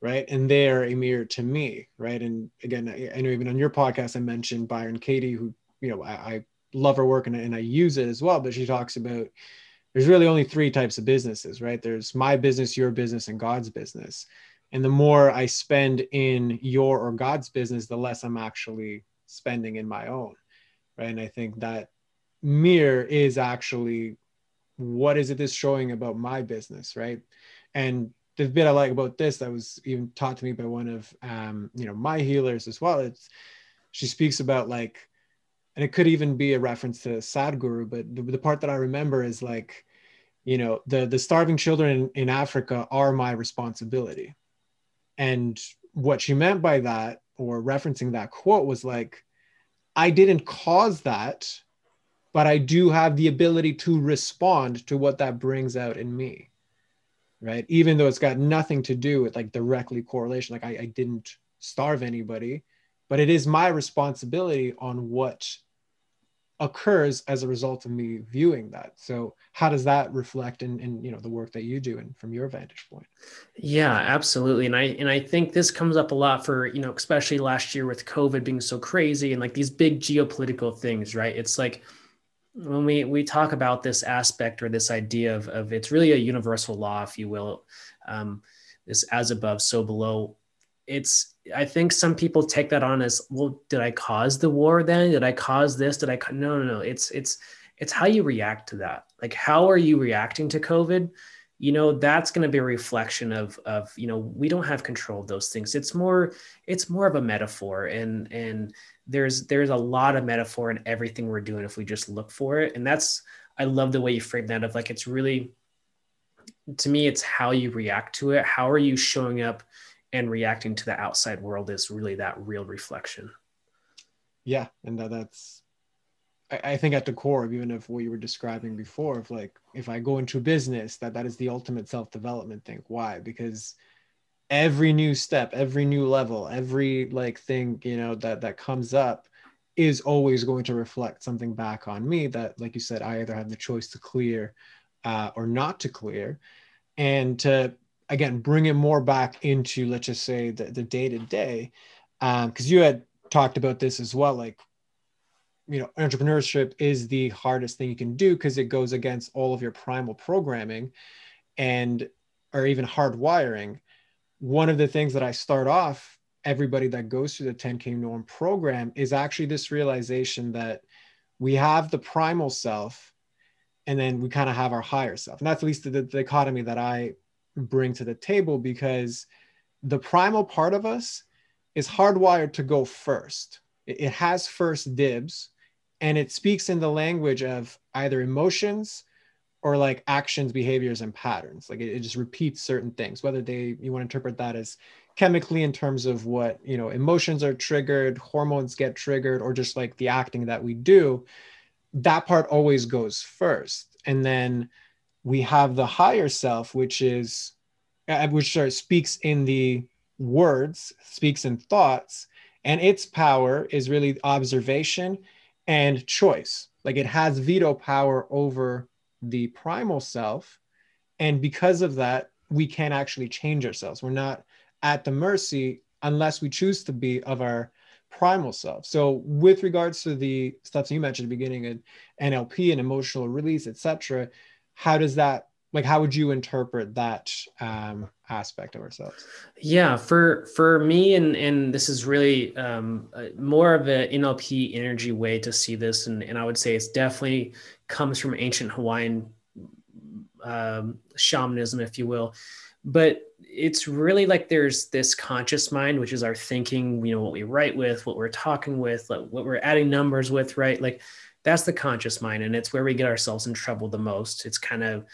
right? And they're a mirror to me, right? And again, I, I know even on your podcast, I mentioned Byron Katie, who, you know, I, I love her work and, and I use it as well, but she talks about there's really only three types of businesses, right? There's my business, your business, and God's business. And the more I spend in your or God's business, the less I'm actually spending in my own, right? And I think that mirror is actually, what is it that's showing about my business, right? And the bit I like about this, that was even taught to me by one of, um, you know, my healers as well. It's, she speaks about like, and it could even be a reference to Sadhguru, but the, the part that I remember is like, you know, the, the starving children in, in Africa are my responsibility. And what she meant by that, or referencing that quote, was like, I didn't cause that, but I do have the ability to respond to what that brings out in me, right? Even though it's got nothing to do with like directly correlation, like I, I didn't starve anybody, but it is my responsibility on what occurs as a result of me viewing that. So how does that reflect in, in, you know, the work that you do and from your vantage point? Yeah, absolutely. And I, and I think this comes up a lot for, you know, especially last year with COVID being so crazy and like these big geopolitical things, right? It's like, when we, we talk about this aspect or this idea of, of it's really a universal law, if you will, um, this as above, so below, it's, I think some people take that on as, well, did I cause the war then? Did I cause this? Did I, co-? no, no, no. It's, it's, it's how you react to that. Like, how are you reacting to COVID? You know, that's going to be a reflection of, of, you know, we don't have control of those things. It's more, it's more of a metaphor, and, and there's, there's a lot of metaphor in everything we're doing if we just look for it. And that's, I love the way you framed that of like, it's really, to me, it's how you react to it. How are you showing up and reacting to the outside world is really that real reflection. Yeah. And that, that's, I, I think at the core of even of what you were describing before, of like, if I go into business, that that is the ultimate self-development thing. Why? Because every new step, every new level, every like thing, you know, that, that comes up is always going to reflect something back on me that, like you said, I either have the choice to clear uh, or not to clear, and to, again, bring it more back into, let's just say, the, the day-to-day, um, because you had talked about this as well, like, you know, entrepreneurship is the hardest thing you can do because it goes against all of your primal programming and, or even hardwiring. One of the things that I start off everybody that goes through the ten K Norm program is actually this realization that we have the primal self, and then we kind of have our higher self. And that's at least the, the dichotomy that I bring to the table, because the primal part of us is hardwired to go first. It has first dibs, and it speaks in the language of either emotions or like actions, behaviors, and patterns. Like it, it just repeats certain things, whether they, you want to interpret that as chemically in terms of what, you know, emotions are triggered, hormones get triggered, or just like the acting that we do, that part always goes first. And then we have the higher self, which is, which speaks in the words, speaks in thoughts, and its power is really observation and choice. Like it has veto power over the primal self. And because of that, we can't actually change ourselves. We're not at the mercy unless we choose to be of our primal self. So with regards to the stuff you mentioned at the beginning, and N L P and emotional release, et cetera, how does that, like, how would you interpret that um, aspect of ourselves? Yeah, for for me, and and this is really um, more of an N L P energy way to see this, and and I would say it's definitely comes from ancient Hawaiian um, shamanism, if you will. But it's really like there's this conscious mind, which is our thinking, you know, what we write with, what we're talking with, like what we're adding numbers with, right? Like that's the conscious mind, and it's where we get ourselves in trouble the most. It's kind of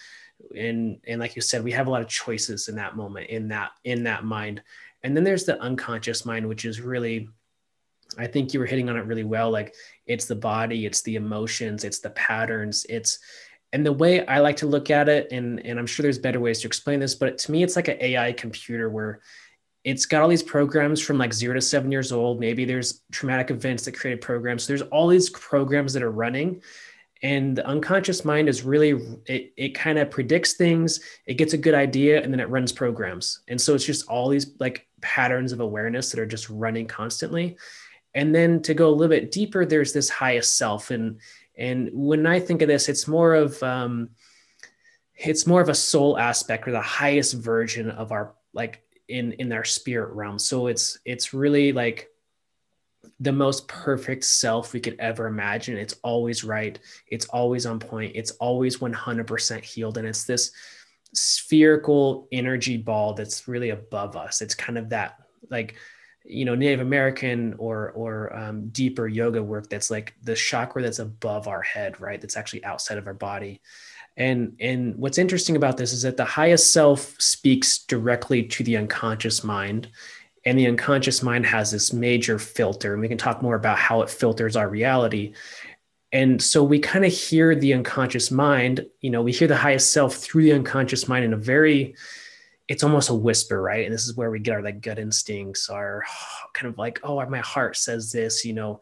And, and like you said, we have a lot of choices in that moment, in that, in that mind. And then there's the unconscious mind, which is really, I think you were hitting on it really well. Like it's the body, it's the emotions, it's the patterns, it's, and the way I like to look at it, and, and I'm sure there's better ways to explain this, but to me, it's like an A I computer where it's got all these programs from like zero to seven years old. Maybe there's traumatic events that created programs. So there's all these programs that are running. And the unconscious mind is really, it, it kind of predicts things, it gets a good idea, and then it runs programs. And so it's just all these like patterns of awareness that are just running constantly. And then to go a little bit deeper, there's this highest self. And, and when I think of this, it's more of, um, it's more of a soul aspect, or the highest version of our, like in, in our spirit realm. So it's, it's really like the most perfect self we could ever imagine. It's always right. It's always on point. It's always one hundred percent healed. And it's this spherical energy ball that's really above us. It's kind of that, like, you know, Native American or, or um, deeper yoga work. That's like the chakra that's above our head, right? That's actually outside of our body. And, and what's interesting about this is that the highest self speaks directly to the unconscious mind. And the unconscious mind has this major filter, and we can talk more about how it filters our reality. And so we kind of hear the unconscious mind, you know, we hear the highest self through the unconscious mind in a very, it's almost a whisper, right? And this is where we get our like gut instincts, our kind of like, oh, my heart says this, you know,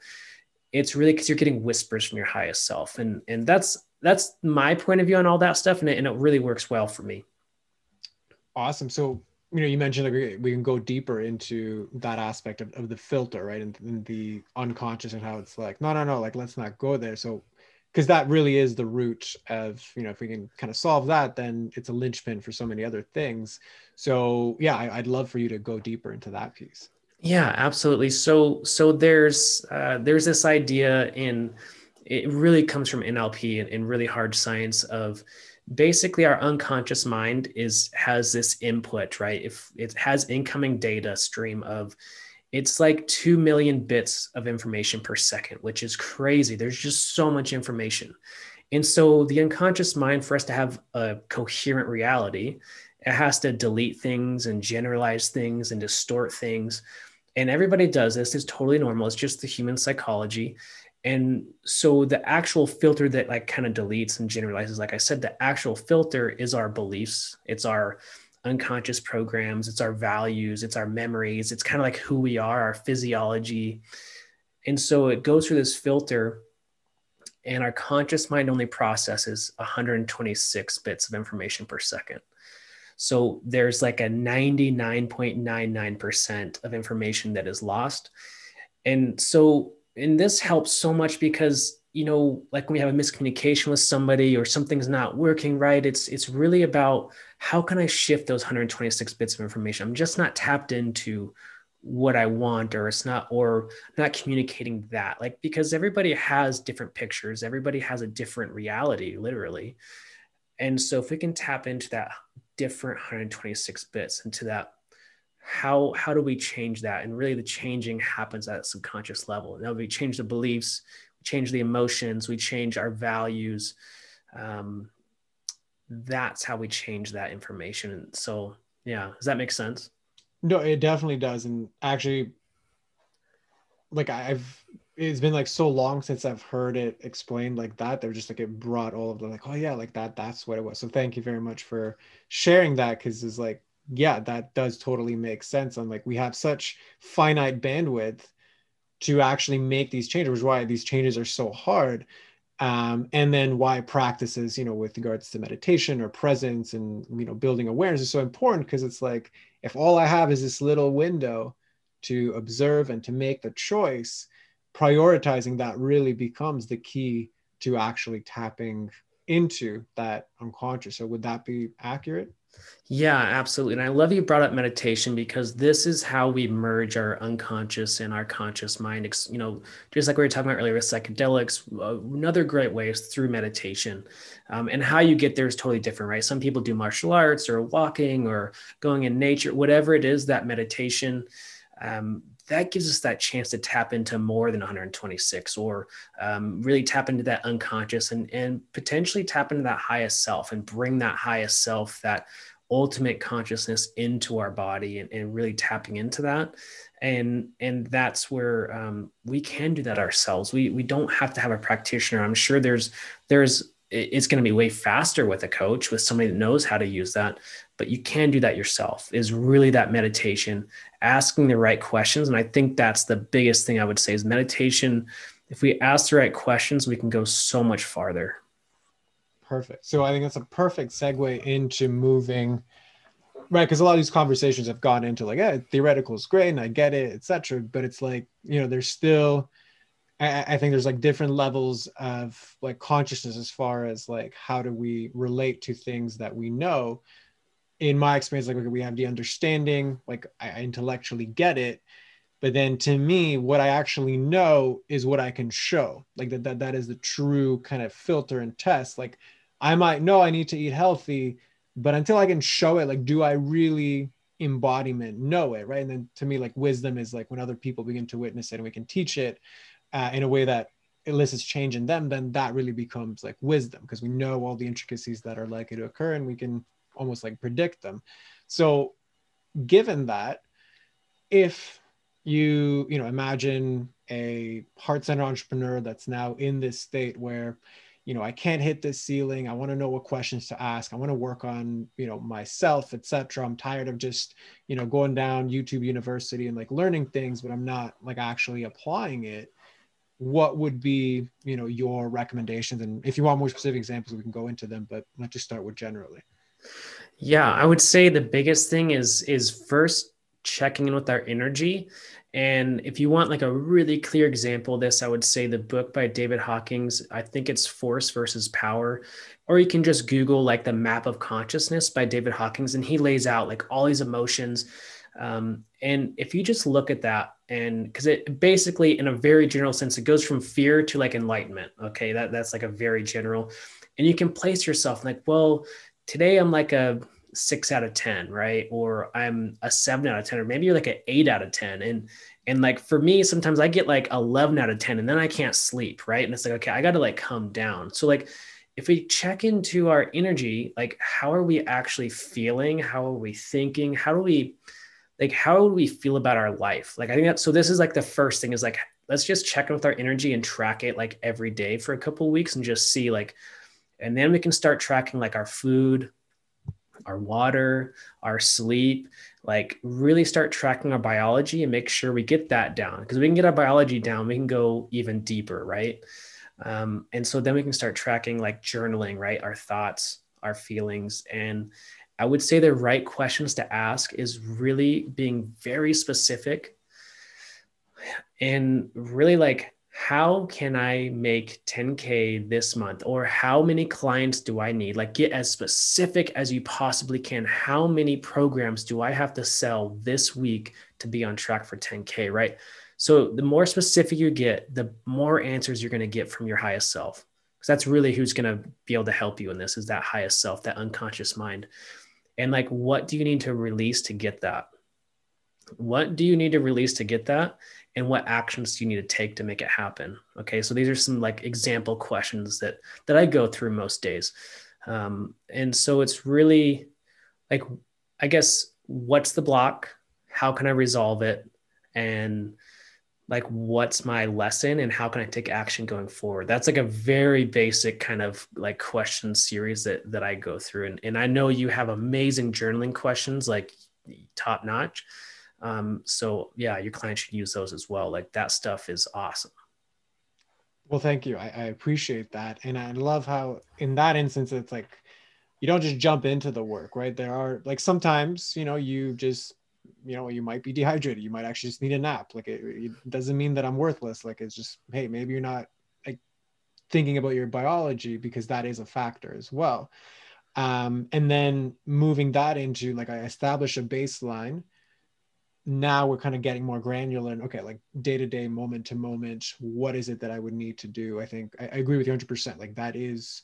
it's really because you're getting whispers from your highest self. And, and that's, that's my point of view on all that stuff. And it, and it really works well for me. Awesome. So, you know, you mentioned like we can go deeper into that aspect of, of the filter, right? And, and the unconscious, and how it's like, no, no, no, like, let's not go there. So, because that really is the root of, you know, if we can kind of solve that, then it's a linchpin for so many other things. So yeah, I, I'd love for you to go deeper into that piece. Yeah, absolutely. So, so there's, uh, there's this idea in, it really comes from N L P and, and really hard science of, basically our unconscious mind is, has this input, right? If it has incoming data stream of, it's like two million bits of information per second, which is crazy. There's just so much information. And so the unconscious mind, for us to have a coherent reality, it has to delete things and generalize things and distort things. And everybody does this. It's totally normal. It's just the human psychology. And so the actual filter that like kind of deletes and generalizes, like I said, the actual filter is our beliefs. It's our unconscious programs. It's our values. It's our memories. It's kind of like who we are, our physiology. And so it goes through this filter, and our conscious mind only processes one hundred twenty-six bits of information per second. So there's like a ninety-nine point nine nine percent of information that is lost. And so And this helps so much because, you know, like when we have a miscommunication with somebody or something's not working right, it's it's really about how can I shift those one hundred twenty-six bits of information? I'm just not tapped into what I want, or it's not, or not communicating that, like, because everybody has different pictures. Everybody has a different reality, literally. And so if we can tap into that different one hundred twenty-six bits, into that, How how do we change that? And really the changing happens at a subconscious level. Now we change the beliefs, we change the emotions, we change our values, um, that's how we change that information. And so, yeah, does that make sense? No, it definitely does. And actually, like I've, it's been like so long since I've heard it explained like that. They're just like, it brought all of them like, oh yeah, like that, that's what it was. So thank you very much for sharing that. Cause it's like, yeah, that does totally make sense. I'm like, we have such finite bandwidth to actually make these changes, which is why these changes are so hard. Um, and then why practices, you know, with regards to meditation or presence and, you know, building awareness is so important, because it's like, if all I have is this little window to observe and to make the choice, prioritizing that really becomes the key to actually tapping into that unconscious. So would that be accurate? Yeah, absolutely. And I love you brought up meditation, because this is how we merge our unconscious and our conscious mind. You know, just like we were talking about earlier with psychedelics, another great way is through meditation. Um, and how you get there is totally different, right? Some people do martial arts or walking or going in nature, whatever it is, that meditation, um, that gives us that chance to tap into more than one hundred twenty-six, or um, really tap into that unconscious and, and potentially tap into that highest self and bring that highest self, that ultimate consciousness, into our body, and, and really tapping into that. And, and that's where um, we can do that ourselves. We, we don't have to have a practitioner. I'm sure there's, there's, it's going to be way faster with a coach, with somebody that knows how to use that, but you can do that yourself, is really that meditation, asking the right questions. And I think that's the biggest thing I would say is meditation. If we ask the right questions, we can go so much farther. Perfect. So I think that's a perfect segue into moving, right? Cause a lot of these conversations have gone into like, yeah, theoretical is great and I get it, et cetera. But it's like, you know, there's still, I think there's like different levels of like consciousness as far as like, how do we relate to things that we know? In my experience, like we have the understanding, like I intellectually get it, but then to me, what I actually know is what I can show. Like that, that, that is the true kind of filter and test. Like I might know I need to eat healthy, but until I can show it, like, do I really embodiment know it? Right. And then to me, like wisdom is like when other people begin to witness it and we can teach it, Uh, in a way that elicits change in them, then that really becomes like wisdom, because we know all the intricacies that are likely to occur and we can almost like predict them. So given that, if you, you know, imagine a heart-centered entrepreneur that's now in this state where, you know, I can't hit this ceiling. I want to know what questions to ask. I want to work on, you know, myself, et cetera. I'm tired of just, you know, going down YouTube University and like learning things, but I'm not like actually applying it. What would be, you know, your recommendations? And if you want more specific examples, we can go into them, but let's just start with generally. Yeah, I would say the biggest thing is, is first checking in with our energy. And if you want like a really clear example of this, I would say the book by David Hawkins, I think it's Force versus Power, or you can just Google like the Map of Consciousness by David Hawkins. And he lays out like all these emotions. Um, and if you just look at that, and cause it basically in a very general sense, it goes from fear to like enlightenment. Okay. That that's like a very general, and you can place yourself like, well, today I'm like a six out of ten, right? Or I'm a seven out of ten, or maybe you're like an eight out of ten. And, and like, for me, sometimes I get like eleven out of ten and then I can't sleep. Right. And it's like, okay, I got to like come down. So like, if we check into our energy, like how are we actually feeling? How are we thinking? How do we, like, how would we feel about our life? Like, I think that, so this is like the first thing is like, let's just check in with our energy and track it like every day for a couple of weeks and just see like, and then we can start tracking like our food, our water, our sleep, like really start tracking our biology and make sure we get that down. Cause we can get our biology down, we can go even deeper. Right. Um, and so then we can start tracking like journaling, right? Our thoughts, our feelings, and I would say the right questions to ask is really being very specific and really like, how can I make ten K this month? Or how many clients do I need? Like get as specific as you possibly can. How many programs do I have to sell this week to be on track for ten K, right? So the more specific you get, the more answers you're going to get from your highest self. Because that's really who's going to be able to help you in this, is that highest self, that unconscious mind. And like, what do you need to release to get that? What do you need to release to get that? And what actions do you need to take to make it happen? Okay. So these are some like example questions that, that I go through most days. Um, and so it's really like, I guess, what's the block? How can I resolve it? And like, what's my lesson and how can I take action going forward? That's like a very basic kind of like question series that, that I go through. And, and I know you have amazing journaling questions, like top notch. Um, so yeah, your clients should use those as well. Like that stuff is awesome. Well, thank you. I, I appreciate that. And I love how in that instance, it's like, you don't just jump into the work, right? There are like, sometimes, you know, you just, you know, you might be dehydrated. You might actually just need a nap. Like it, it doesn't mean that I'm worthless. Like it's just, hey, maybe you're not like thinking about your biology, because that is a factor as well. Um, and then moving that into like, I establish a baseline. Now we're kind of getting more granular and okay, like day to day, moment to moment, what is it that I would need to do? I think I, I agree with you one hundred percent. Like that is,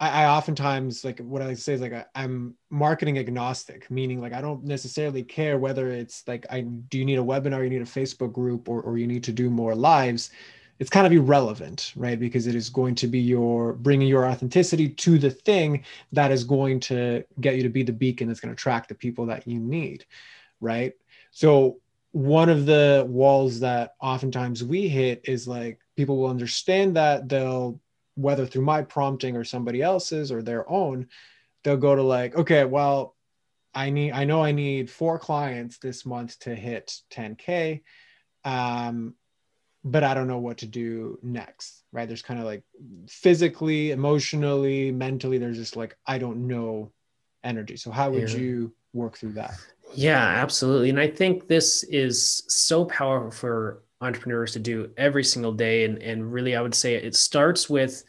I, I oftentimes like what I like to say is like I, I'm marketing agnostic, meaning like I don't necessarily care whether it's like I do you need a webinar, you need a Facebook group, or or you need to do more lives. It's kind of irrelevant, right? Because it is going to be your bringing your authenticity to the thing that is going to get you to be the beacon that's going to attract the people that you need, right? So one of the walls that oftentimes we hit is like people will understand that they'll, whether through my prompting or somebody else's or their own, they'll go to like, okay, well, I need, I know I need four clients this month to hit ten K, um, but I don't know what to do next, right? There's kind of like physically, emotionally, mentally, there's just like, I don't know energy. So how would yeah. you work through that? Yeah, absolutely. And I think this is so powerful for entrepreneurs to do every single day. And, and really, I would say it starts with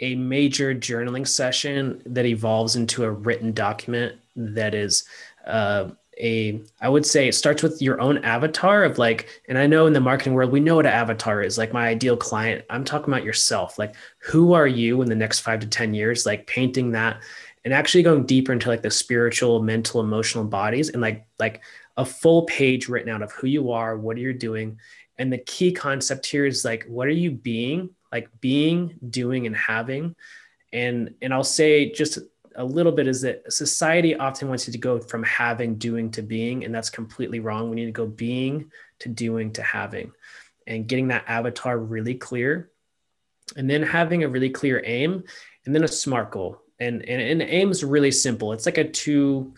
a major journaling session that evolves into a written document that is uh, a, I would say it starts with your own avatar of like, and I know in the marketing world, we know what an avatar is, like my ideal client. I'm talking about yourself. Like, who are you in the next five to ten years, like painting that and actually going deeper into like the spiritual, mental, emotional bodies and like, like a full page written out of who you are, what you're doing. And the key concept here is like, what are you being, like being, doing, and having? And, and I'll say just a little bit is that society often wants you to go from having, doing to being, and that's completely wrong. We need to go being to doing to having and getting that avatar really clear and then having a really clear aim and then a SMART goal. And, and, and the aim is really simple. It's like a two,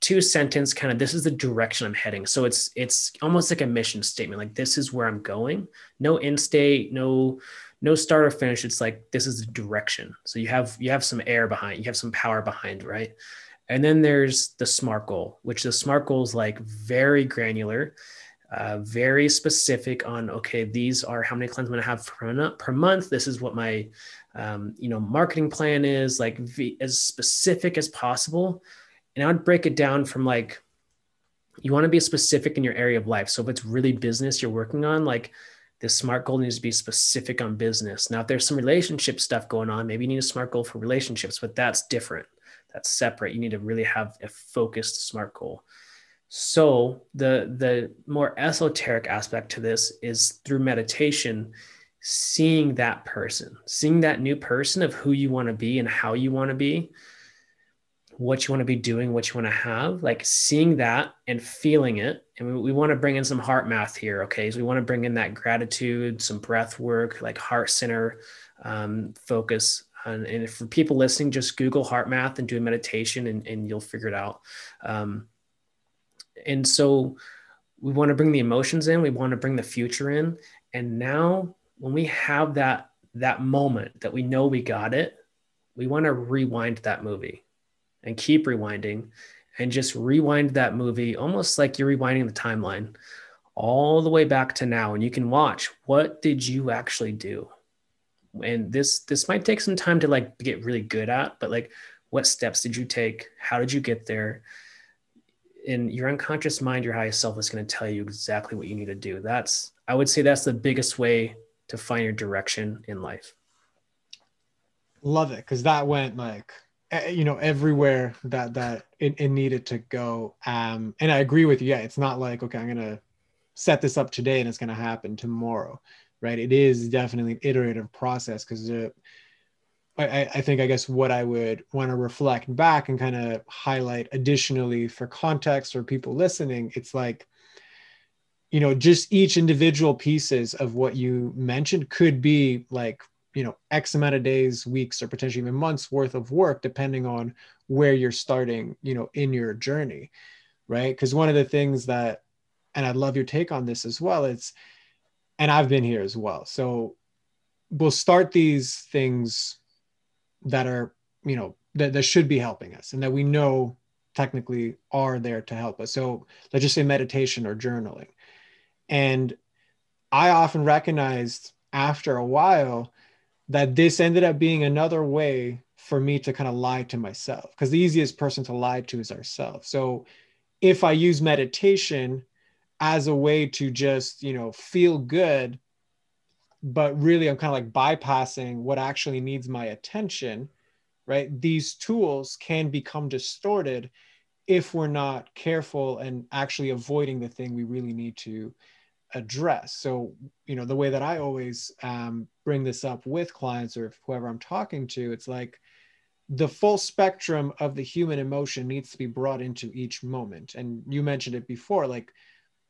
two sentence kind of, this is the direction I'm heading. So it's, it's almost like a mission statement. Like this is where I'm going, no end state, no, no start or finish. It's like, this is the direction. So you have, you have some air behind, you have some power behind, right? And then there's the SMART goal, which the SMART goal is like very granular, uh, very specific on, okay, these are how many clients I'm going to have per, per month. This is what my, um, you know, marketing plan is, like v- as specific as possible. And I would break it down from like, you want to be specific in your area of life. So if it's really business you're working on, like this SMART goal needs to be specific on business. Now, if there's some relationship stuff going on, maybe you need a SMART goal for relationships, but that's different. That's separate. You need to really have a focused SMART goal. So the, the more esoteric aspect to this is through meditation, seeing that person, seeing that new person of who you want to be and how you want to be, what you want to be doing, what you want to have, like seeing that and feeling it. And we, we want to bring in some heart math here. Okay. So we want to bring in that gratitude, some breath work, like heart center um, focus. And, and if for people listening, just Google heart math and do a meditation and, and you'll figure it out. Um, and so we want to bring the emotions in, we want to bring the future in. And now when we have that, that moment that we know we got it, we want to rewind that movie. And keep rewinding and just rewind that movie, almost like you're rewinding the timeline all the way back to now. And you can watch, what did you actually do? And this, this might take some time to like get really good at, but like, what steps did you take? How did you get there? In your unconscious mind, your highest self is going to tell you exactly what you need to do. That's, I would say that's the biggest way to find your direction in life. Love it. 'Cause that went like, you know, everywhere that, that it, it needed to go. Um, and I agree with you. Yeah. It's not like, okay, I'm going to set this up today and it's going to happen tomorrow. Right. It is definitely an iterative process because I, I think, I guess, what I would want to reflect back and kind of highlight additionally for context or people listening, it's like, you know, just each individual pieces of what you mentioned could be like, you know, X amount of days, weeks, or potentially even months worth of work, depending on where you're starting, you know, in your journey, right? Because one of the things that, and I'd love your take on this as well, it's, and I've been here as well. So we'll start these things that are, you know, that, that should be helping us and that we know technically are there to help us. So let's just say meditation or journaling. And I often recognized after a while that this ended up being another way for me to kind of lie to myself, because the easiest person to lie to is ourselves. So if I use meditation as a way to just, you know, feel good, but really I'm kind of like bypassing what actually needs my attention, right? These tools can become distorted if we're not careful and actually avoiding the thing we really need to address. So, you know, the way that I always um, bring this up with clients or whoever I'm talking to, it's like the full spectrum of the human emotion needs to be brought into each moment. And you mentioned it before, like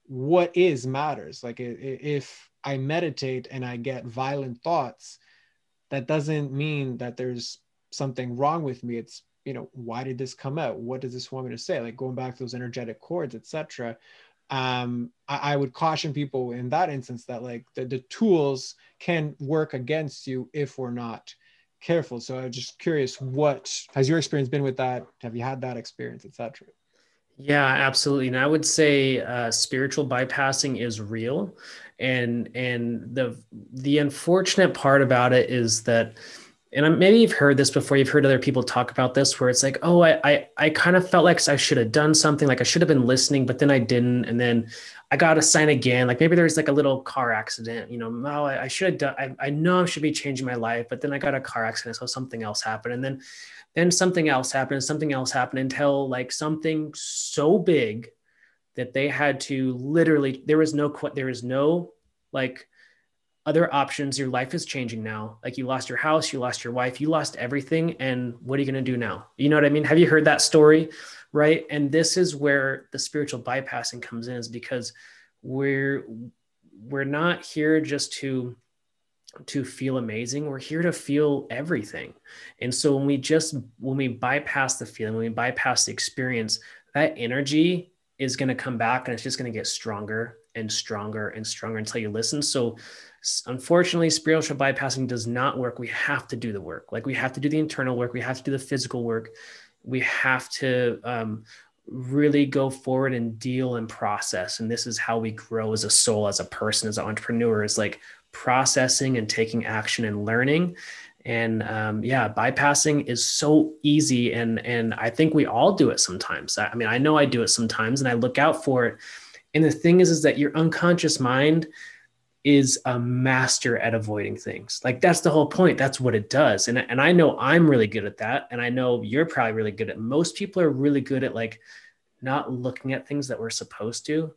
what is matters. Like if I meditate and I get violent thoughts, that doesn't mean that there's something wrong with me. It's, you know, why did this come out? What does this want me to say? Like going back to those energetic cords, et cetera. Um, I, I would caution people in that instance that like the, the tools can work against you if we're not careful. So I'm just curious, what has your experience been with that? Have you had that experience, et cetera? Yeah, absolutely. And I would say uh, spiritual bypassing is real. And, and the, the unfortunate part about it is that, and maybe you've heard this before, you've heard other people talk about this, where it's like, oh, I, I, I kind of felt like I should have done something, like I should have been listening, but then I didn't. And then I got a sign again. Like maybe there's like a little car accident, you know, oh, I, I should have done, I, I know I should be changing my life, but then I got a car accident. So something else happened. And then, then something else happened, something else happened until like something so big that they had to literally, there was no, there is no like other options. Your life is changing now. Like you lost your house, you lost your wife, you lost everything. And what are you going to do now? You know what I mean? Have you heard that story? Right. And this is where the spiritual bypassing comes in, is because we're, we're not here just to, to feel amazing. We're here to feel everything. And so when we just, when we bypass the feeling, when we bypass the experience, that energy is going to come back and it's just going to get stronger and stronger and stronger until you listen. So unfortunately, spiritual bypassing does not work. We have to do the work. Like we have to do the internal work. We have to do the physical work. We have to um, really go forward and deal and process. And this is how we grow as a soul, as a person, as an entrepreneur, is like processing and taking action and learning. And um, yeah, bypassing is so easy. And, and I think we all do it sometimes. I, I mean, I know I do it sometimes and I look out for it. And the thing is, is that your unconscious mind is a master at avoiding things. Like that's the whole point. That's what it does. And, and I know I'm really good at that. And I know you're probably really good at, most people are really good at like not looking at things that we're supposed to.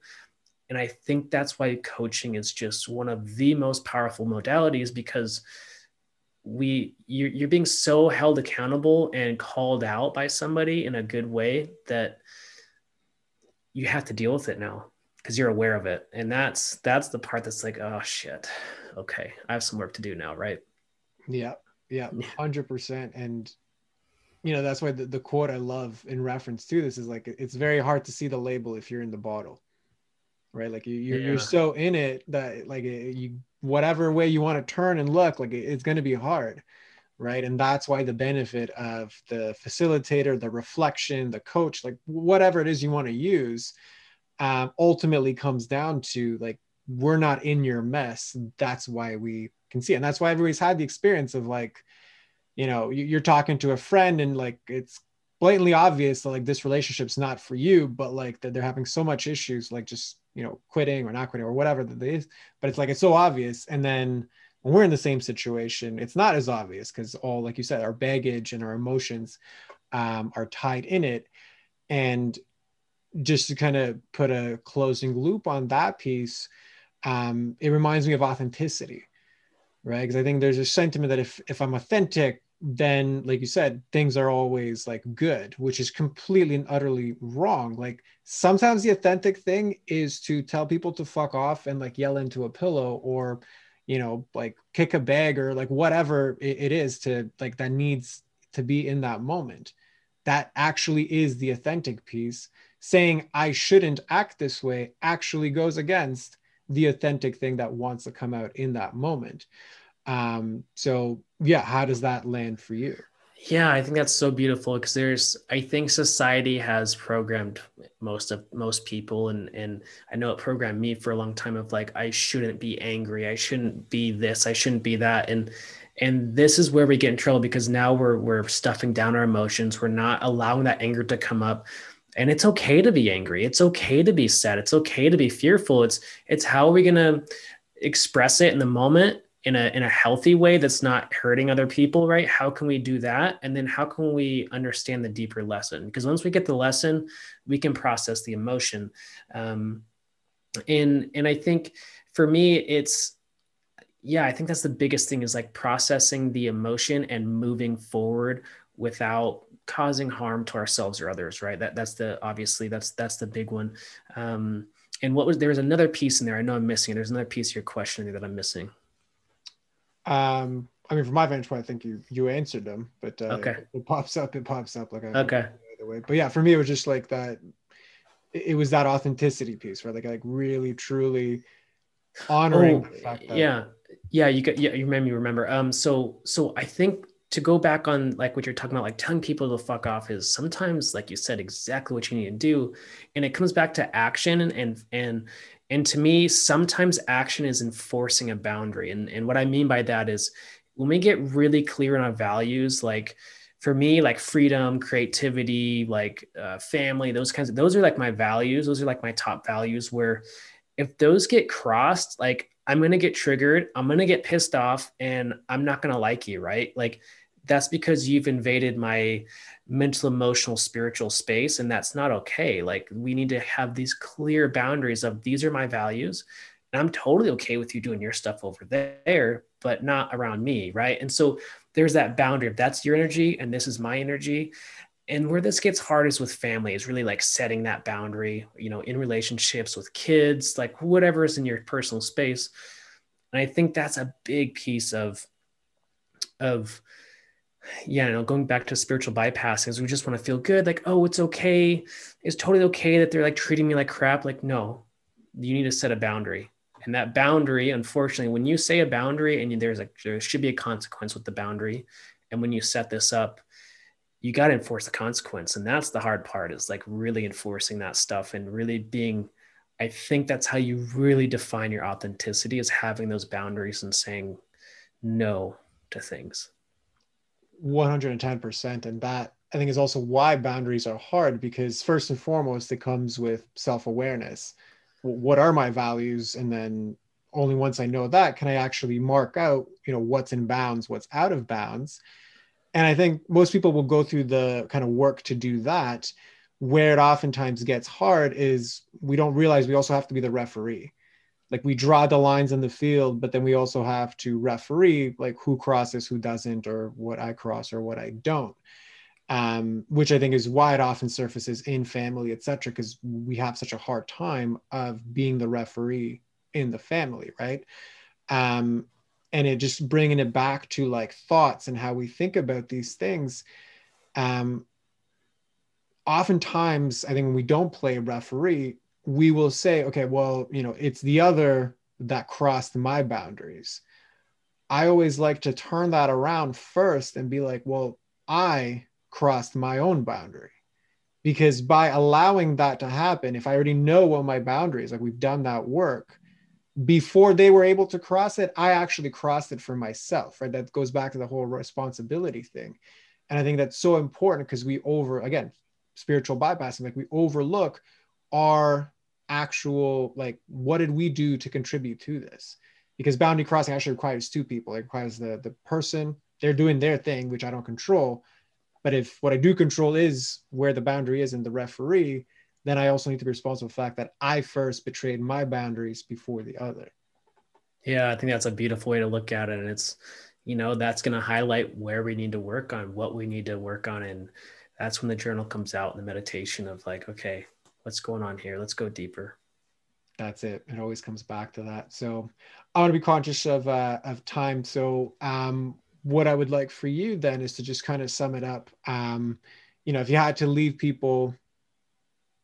And I think that's why coaching is just one of the most powerful modalities, because we, you're, you're being so held accountable and called out by somebody in a good way that you have to deal with it now, because you're aware of it. And that's, that's the part that's like, oh shit. Okay. I have some work to do now. Right. Yeah. Yeah. one hundred percent. And you know, that's why the, the quote I love in reference to this is like, it's very hard to see the label if you're in the bottle, right? Like you, you're, yeah. you're so in it that like you, whatever way you want to turn and look, like it, it's going to be hard. Right. And that's why the benefit of the facilitator, the reflection, the coach, like whatever it is you want to use, Um, ultimately comes down to like, we're not in your mess. That's why we can see it. And that's why everybody's had the experience of like, you know, you're talking to a friend and like, it's blatantly obvious that like this relationship's not for you, but like that they're having so much issues, like just, you know, quitting or not quitting or whatever that is, but it's like, it's so obvious. And then when we're in the same situation, it's not as obvious because all, like you said, our baggage and our emotions um, are tied in it. And just to kind of put a closing loop on that piece, um, it reminds me of authenticity, right? Because I think there's a sentiment that if if I'm authentic, then, like you said, things are always like good, which is completely and utterly wrong. Like sometimes the authentic thing is to tell people to fuck off and like yell into a pillow, or, you know, like kick a bag, or like whatever it is to like, that needs to be in that moment. That actually is the authentic piece. Saying I shouldn't act this way actually goes against the authentic thing that wants to come out in that moment. Um, so yeah, how does that land for you? Yeah, I think that's so beautiful, because there's, I think society has programmed most of most people. And, and I know it programmed me for a long time of like, I shouldn't be angry. I shouldn't be this, I shouldn't be that. And, and this is where we get in trouble, because now we're, we're stuffing down our emotions. We're not allowing that anger to come up. And it's okay to be angry. It's okay to be sad. It's okay to be fearful. It's, it's how are we going to express it in the moment, in a, in a healthy way that's not hurting other people, right? How can we do that? And then how can we understand the deeper lesson? Because once we get the lesson, we can process the emotion. Um, and, and I think for me, it's, yeah, I think that's the biggest thing, is like processing the emotion and moving forward without causing harm to ourselves or others, right? That that's the, obviously that's, that's the big one. Um, and what was, there was another piece in there. I know I'm missing. There's another piece of your question that I'm missing. Um, I mean, from my vantage point, I think you, you answered them, but uh, okay. it, it pops up, it pops up like, I okay. Either way. But yeah, for me, it was just like that. It was that authenticity piece, right? Like, like really, truly honoring. Oh, the fact that yeah. Yeah. You got, yeah, you made me remember. Um, so, so I think to go back on like what you're talking about, like telling people to fuck off is sometimes, like you said, exactly what you need to do. And it comes back to action. And, and, and, and to me, sometimes action is enforcing a boundary. And, and what I mean by that is when we get really clear on our values, like for me, like freedom, creativity, like uh, family, those kinds of, those are like my values. Those are like my top values, where if those get crossed, like I'm going to get triggered, I'm going to get pissed off, and I'm not going to like you, right? Like that's because you've invaded my mental, emotional, spiritual space. And that's not okay. Like we need to have these clear boundaries of these are my values, and I'm totally okay with you doing your stuff over there, but not around me. Right. And so there's that boundary of that's your energy and this is my energy. And where this gets hard is with family, is really like setting that boundary, you know, in relationships with kids, like whatever is in your personal space. And I think that's a big piece of, of, yeah, you know, going back to spiritual bypassing, is we just want to feel good. Like, oh, it's okay. It's totally okay that they're like treating me like crap. Like, no, you need to set a boundary. And that boundary, unfortunately, when you say a boundary, and there's like, there should be a consequence with the boundary. And when you set this up, you got to enforce the consequence. And that's the hard part, is like really enforcing that stuff and really being, I think that's how you really define your authenticity, is having those boundaries and saying no to things. one hundred ten percent. And that, I think, is also why boundaries are hard, because first and foremost, it comes with self-awareness. What are my values? And then only once I know that can I actually mark out, you know, what's in bounds, what's out of bounds. And I think most people will go through the kind of work to do that. Where it oftentimes gets hard is we don't realize we also have to be the referee. Like we draw the lines in the field, but then we also have to referee, like who crosses, who doesn't, or what I cross or what I don't, um, which I think is why it often surfaces in family, et cetera, because we have such a hard time of being the referee in the family, right? Um, and it just bringing it back to like thoughts and how we think about these things. Um, oftentimes, I think when we don't play referee, we will say, okay, well, you know, it's the other that crossed my boundaries. I always like to turn that around first and be like, well, I crossed my own boundary, because by allowing that to happen, if I already know what my boundaries, like we've done that work before they were able to cross it, I actually crossed it for myself, right? That goes back to the whole responsibility thing. And I think that's so important, because we over, again, spiritual bypassing, like we overlook our actual, like, what did we do to contribute to this? Because boundary crossing actually requires two people. It requires the, the person, they're doing their thing, which I don't control. But if what I do control is where the boundary is and the referee, then I also need to be responsible for the fact that I first betrayed my boundaries before the other. Yeah, I think that's a beautiful way to look at it. And it's, you know, that's going to highlight where we need to work on, what we need to work on. And that's when the journal comes out in the meditation of like, okay, what's going on here? Let's go deeper. That's it. It always comes back to that. So I want to be conscious of, uh, of time. So um, what I would like for you then is to just kind of sum it up. Um, you know, if you had to leave people,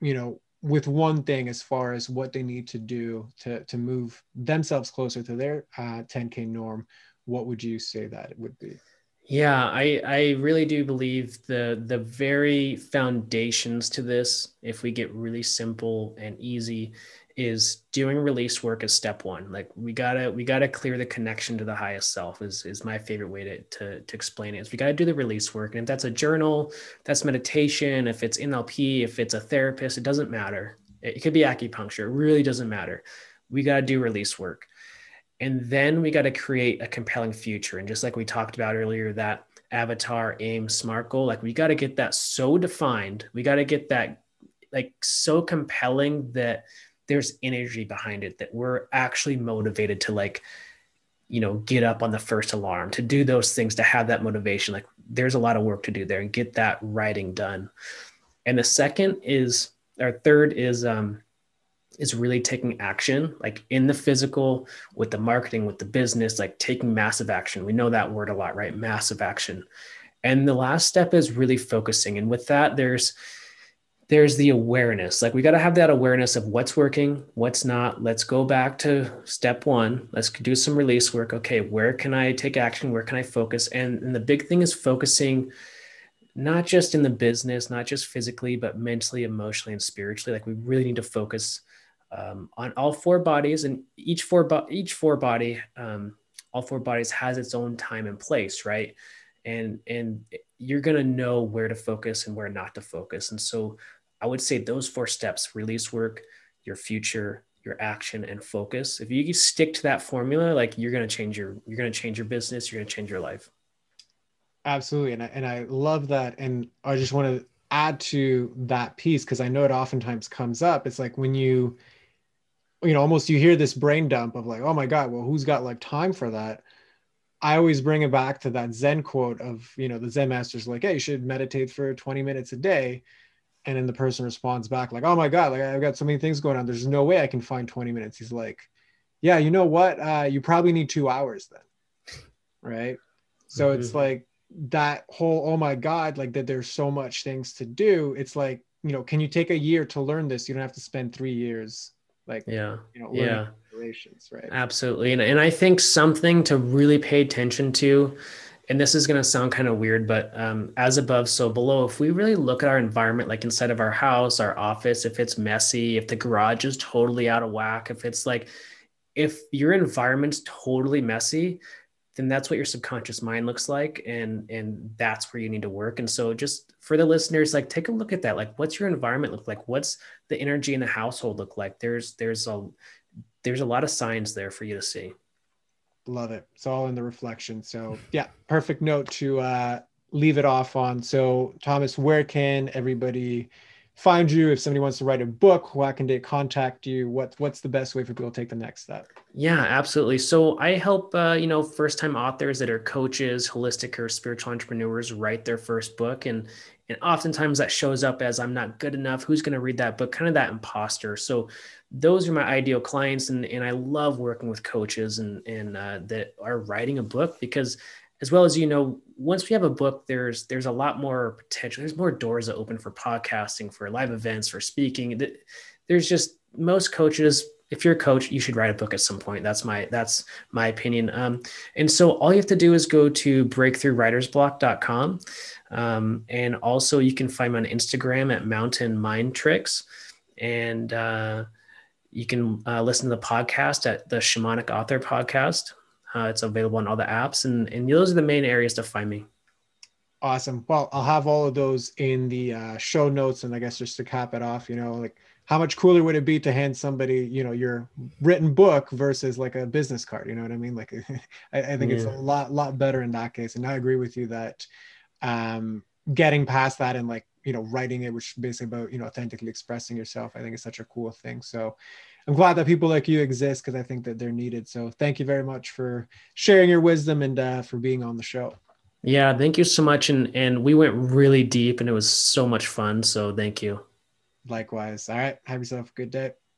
you know, with one thing as far as what they need to do to, to move themselves closer to their uh, ten K norm, what would you say that it would be? Yeah, I, I really do believe the, the very foundations to this, if we get really simple and easy, is doing release work is step one. Like we gotta, we gotta clear the connection to the highest self is, is my favorite way to, to, to explain it. Is we gotta do the release work. And if that's a journal, that's meditation, if it's N L P, if it's a therapist, it doesn't matter. It could be acupuncture, it really doesn't matter. We gotta do release work. And then we got to create a compelling future. And just like we talked about earlier, that avatar, aim, SMART goal, like we got to get that so defined. We got to get that like so compelling that there's energy behind it, that we're actually motivated to like, you know, get up on the first alarm, to do those things, to have that motivation. Like there's a lot of work to do there and get that writing done. And the second is, or third is, um, is really taking action, like in the physical, with the marketing, with the business, like taking massive action. We know that word a lot, right? Massive action. And the last step is really focusing. And with that, there's, there's the awareness. Like we got to have that awareness of what's working, what's not. Let's go back to step one. Let's do some release work. Okay, where can I take action? Where can I focus? And, and the big thing is focusing, not just in the business, not just physically, but mentally, emotionally, and spiritually. Like we really need to focus Um, on all four bodies, and each four, bo- each four body, um, all four bodies has its own time and place, right? And and you're gonna know where to focus and where not to focus. And so, I would say those four steps: release work, your future, your action, and focus. If you stick to that formula, like you're gonna change your you're gonna change your business, you're gonna change your life. Absolutely, and I, and I love that, and I just want to add to that piece because I know it oftentimes comes up. It's like when you you know, almost you hear this brain dump of like, oh my God, well, who's got like time for that? I always bring it back to that Zen quote of, you know, the Zen master's like, hey, you should meditate for twenty minutes a day. And then the person responds back like, oh my God, like I've got so many things going on. There's no way I can find twenty minutes. He's like, yeah, you know what? Uh, you probably need two hours then. Right. So mm-hmm. It's like that whole, oh my God, like that there's so much things to do. It's like, you know, can you take a year to learn this? You don't have to spend three years Like, yeah, you know, yeah, relations, right? Absolutely. And, and I think something to really pay attention to, and this is going to sound kind of weird, but um, as above, so below, if we really look at our environment, like inside of our house, our office, if it's messy, if the garage is totally out of whack, if it's like, if your environment's totally messy, then that's what your subconscious mind looks like. And, and that's where you need to work. And so just for the listeners, like take a look at that. Like what's your environment look like? What's the energy in the household look like? There's, there's a, there's a lot of signs there for you to see. Love it. It's all in the reflection. So yeah, perfect note to uh, leave it off on. So Thomas, where can everybody find you? If somebody wants to write a book, how can they contact you? What, what's the best way for people to take the next step? Yeah, absolutely. So I help, uh, you know, first-time authors that are coaches, holistic or spiritual entrepreneurs write their first book. And, and oftentimes that shows up as I'm not good enough. Who's going to read that book? Kind of that imposter. So those are my ideal clients. And, and I love working with coaches and, and uh, that are writing a book because as well as, you know, once we have a book, there's, there's a lot more potential. There's more doors that open for podcasting, for live events, for speaking. There's just most coaches, if you're a coach, you should write a book at some point. That's my, that's my opinion. Um, and so all you have to do is go to breakthrough writers block dot com. Um, and also you can find me on Instagram at mountain mind tricks. And, uh, you can uh, listen to the podcast at the Shamanic Author Podcast. Uh, it's available on all the apps, and, and those are the main areas to find me. Awesome. Well, I'll have all of those in the uh, show notes. And I guess just to cap it off, you know, like how much cooler would it be to hand somebody, you know, your written book versus like a business card? You know what I mean? Like, I, I think yeah. It's a lot, lot better in that case. And I agree with you that um, getting past that and like you know, writing it, which is basically about, you know, authentically expressing yourself. I think it's such a cool thing. So I'm glad that people like you exist, because I think that they're needed. So thank you very much for sharing your wisdom and uh, for being on the show. Yeah, thank you so much. And, and we went really deep and it was so much fun. So thank you. Likewise. All right. Have yourself a good day.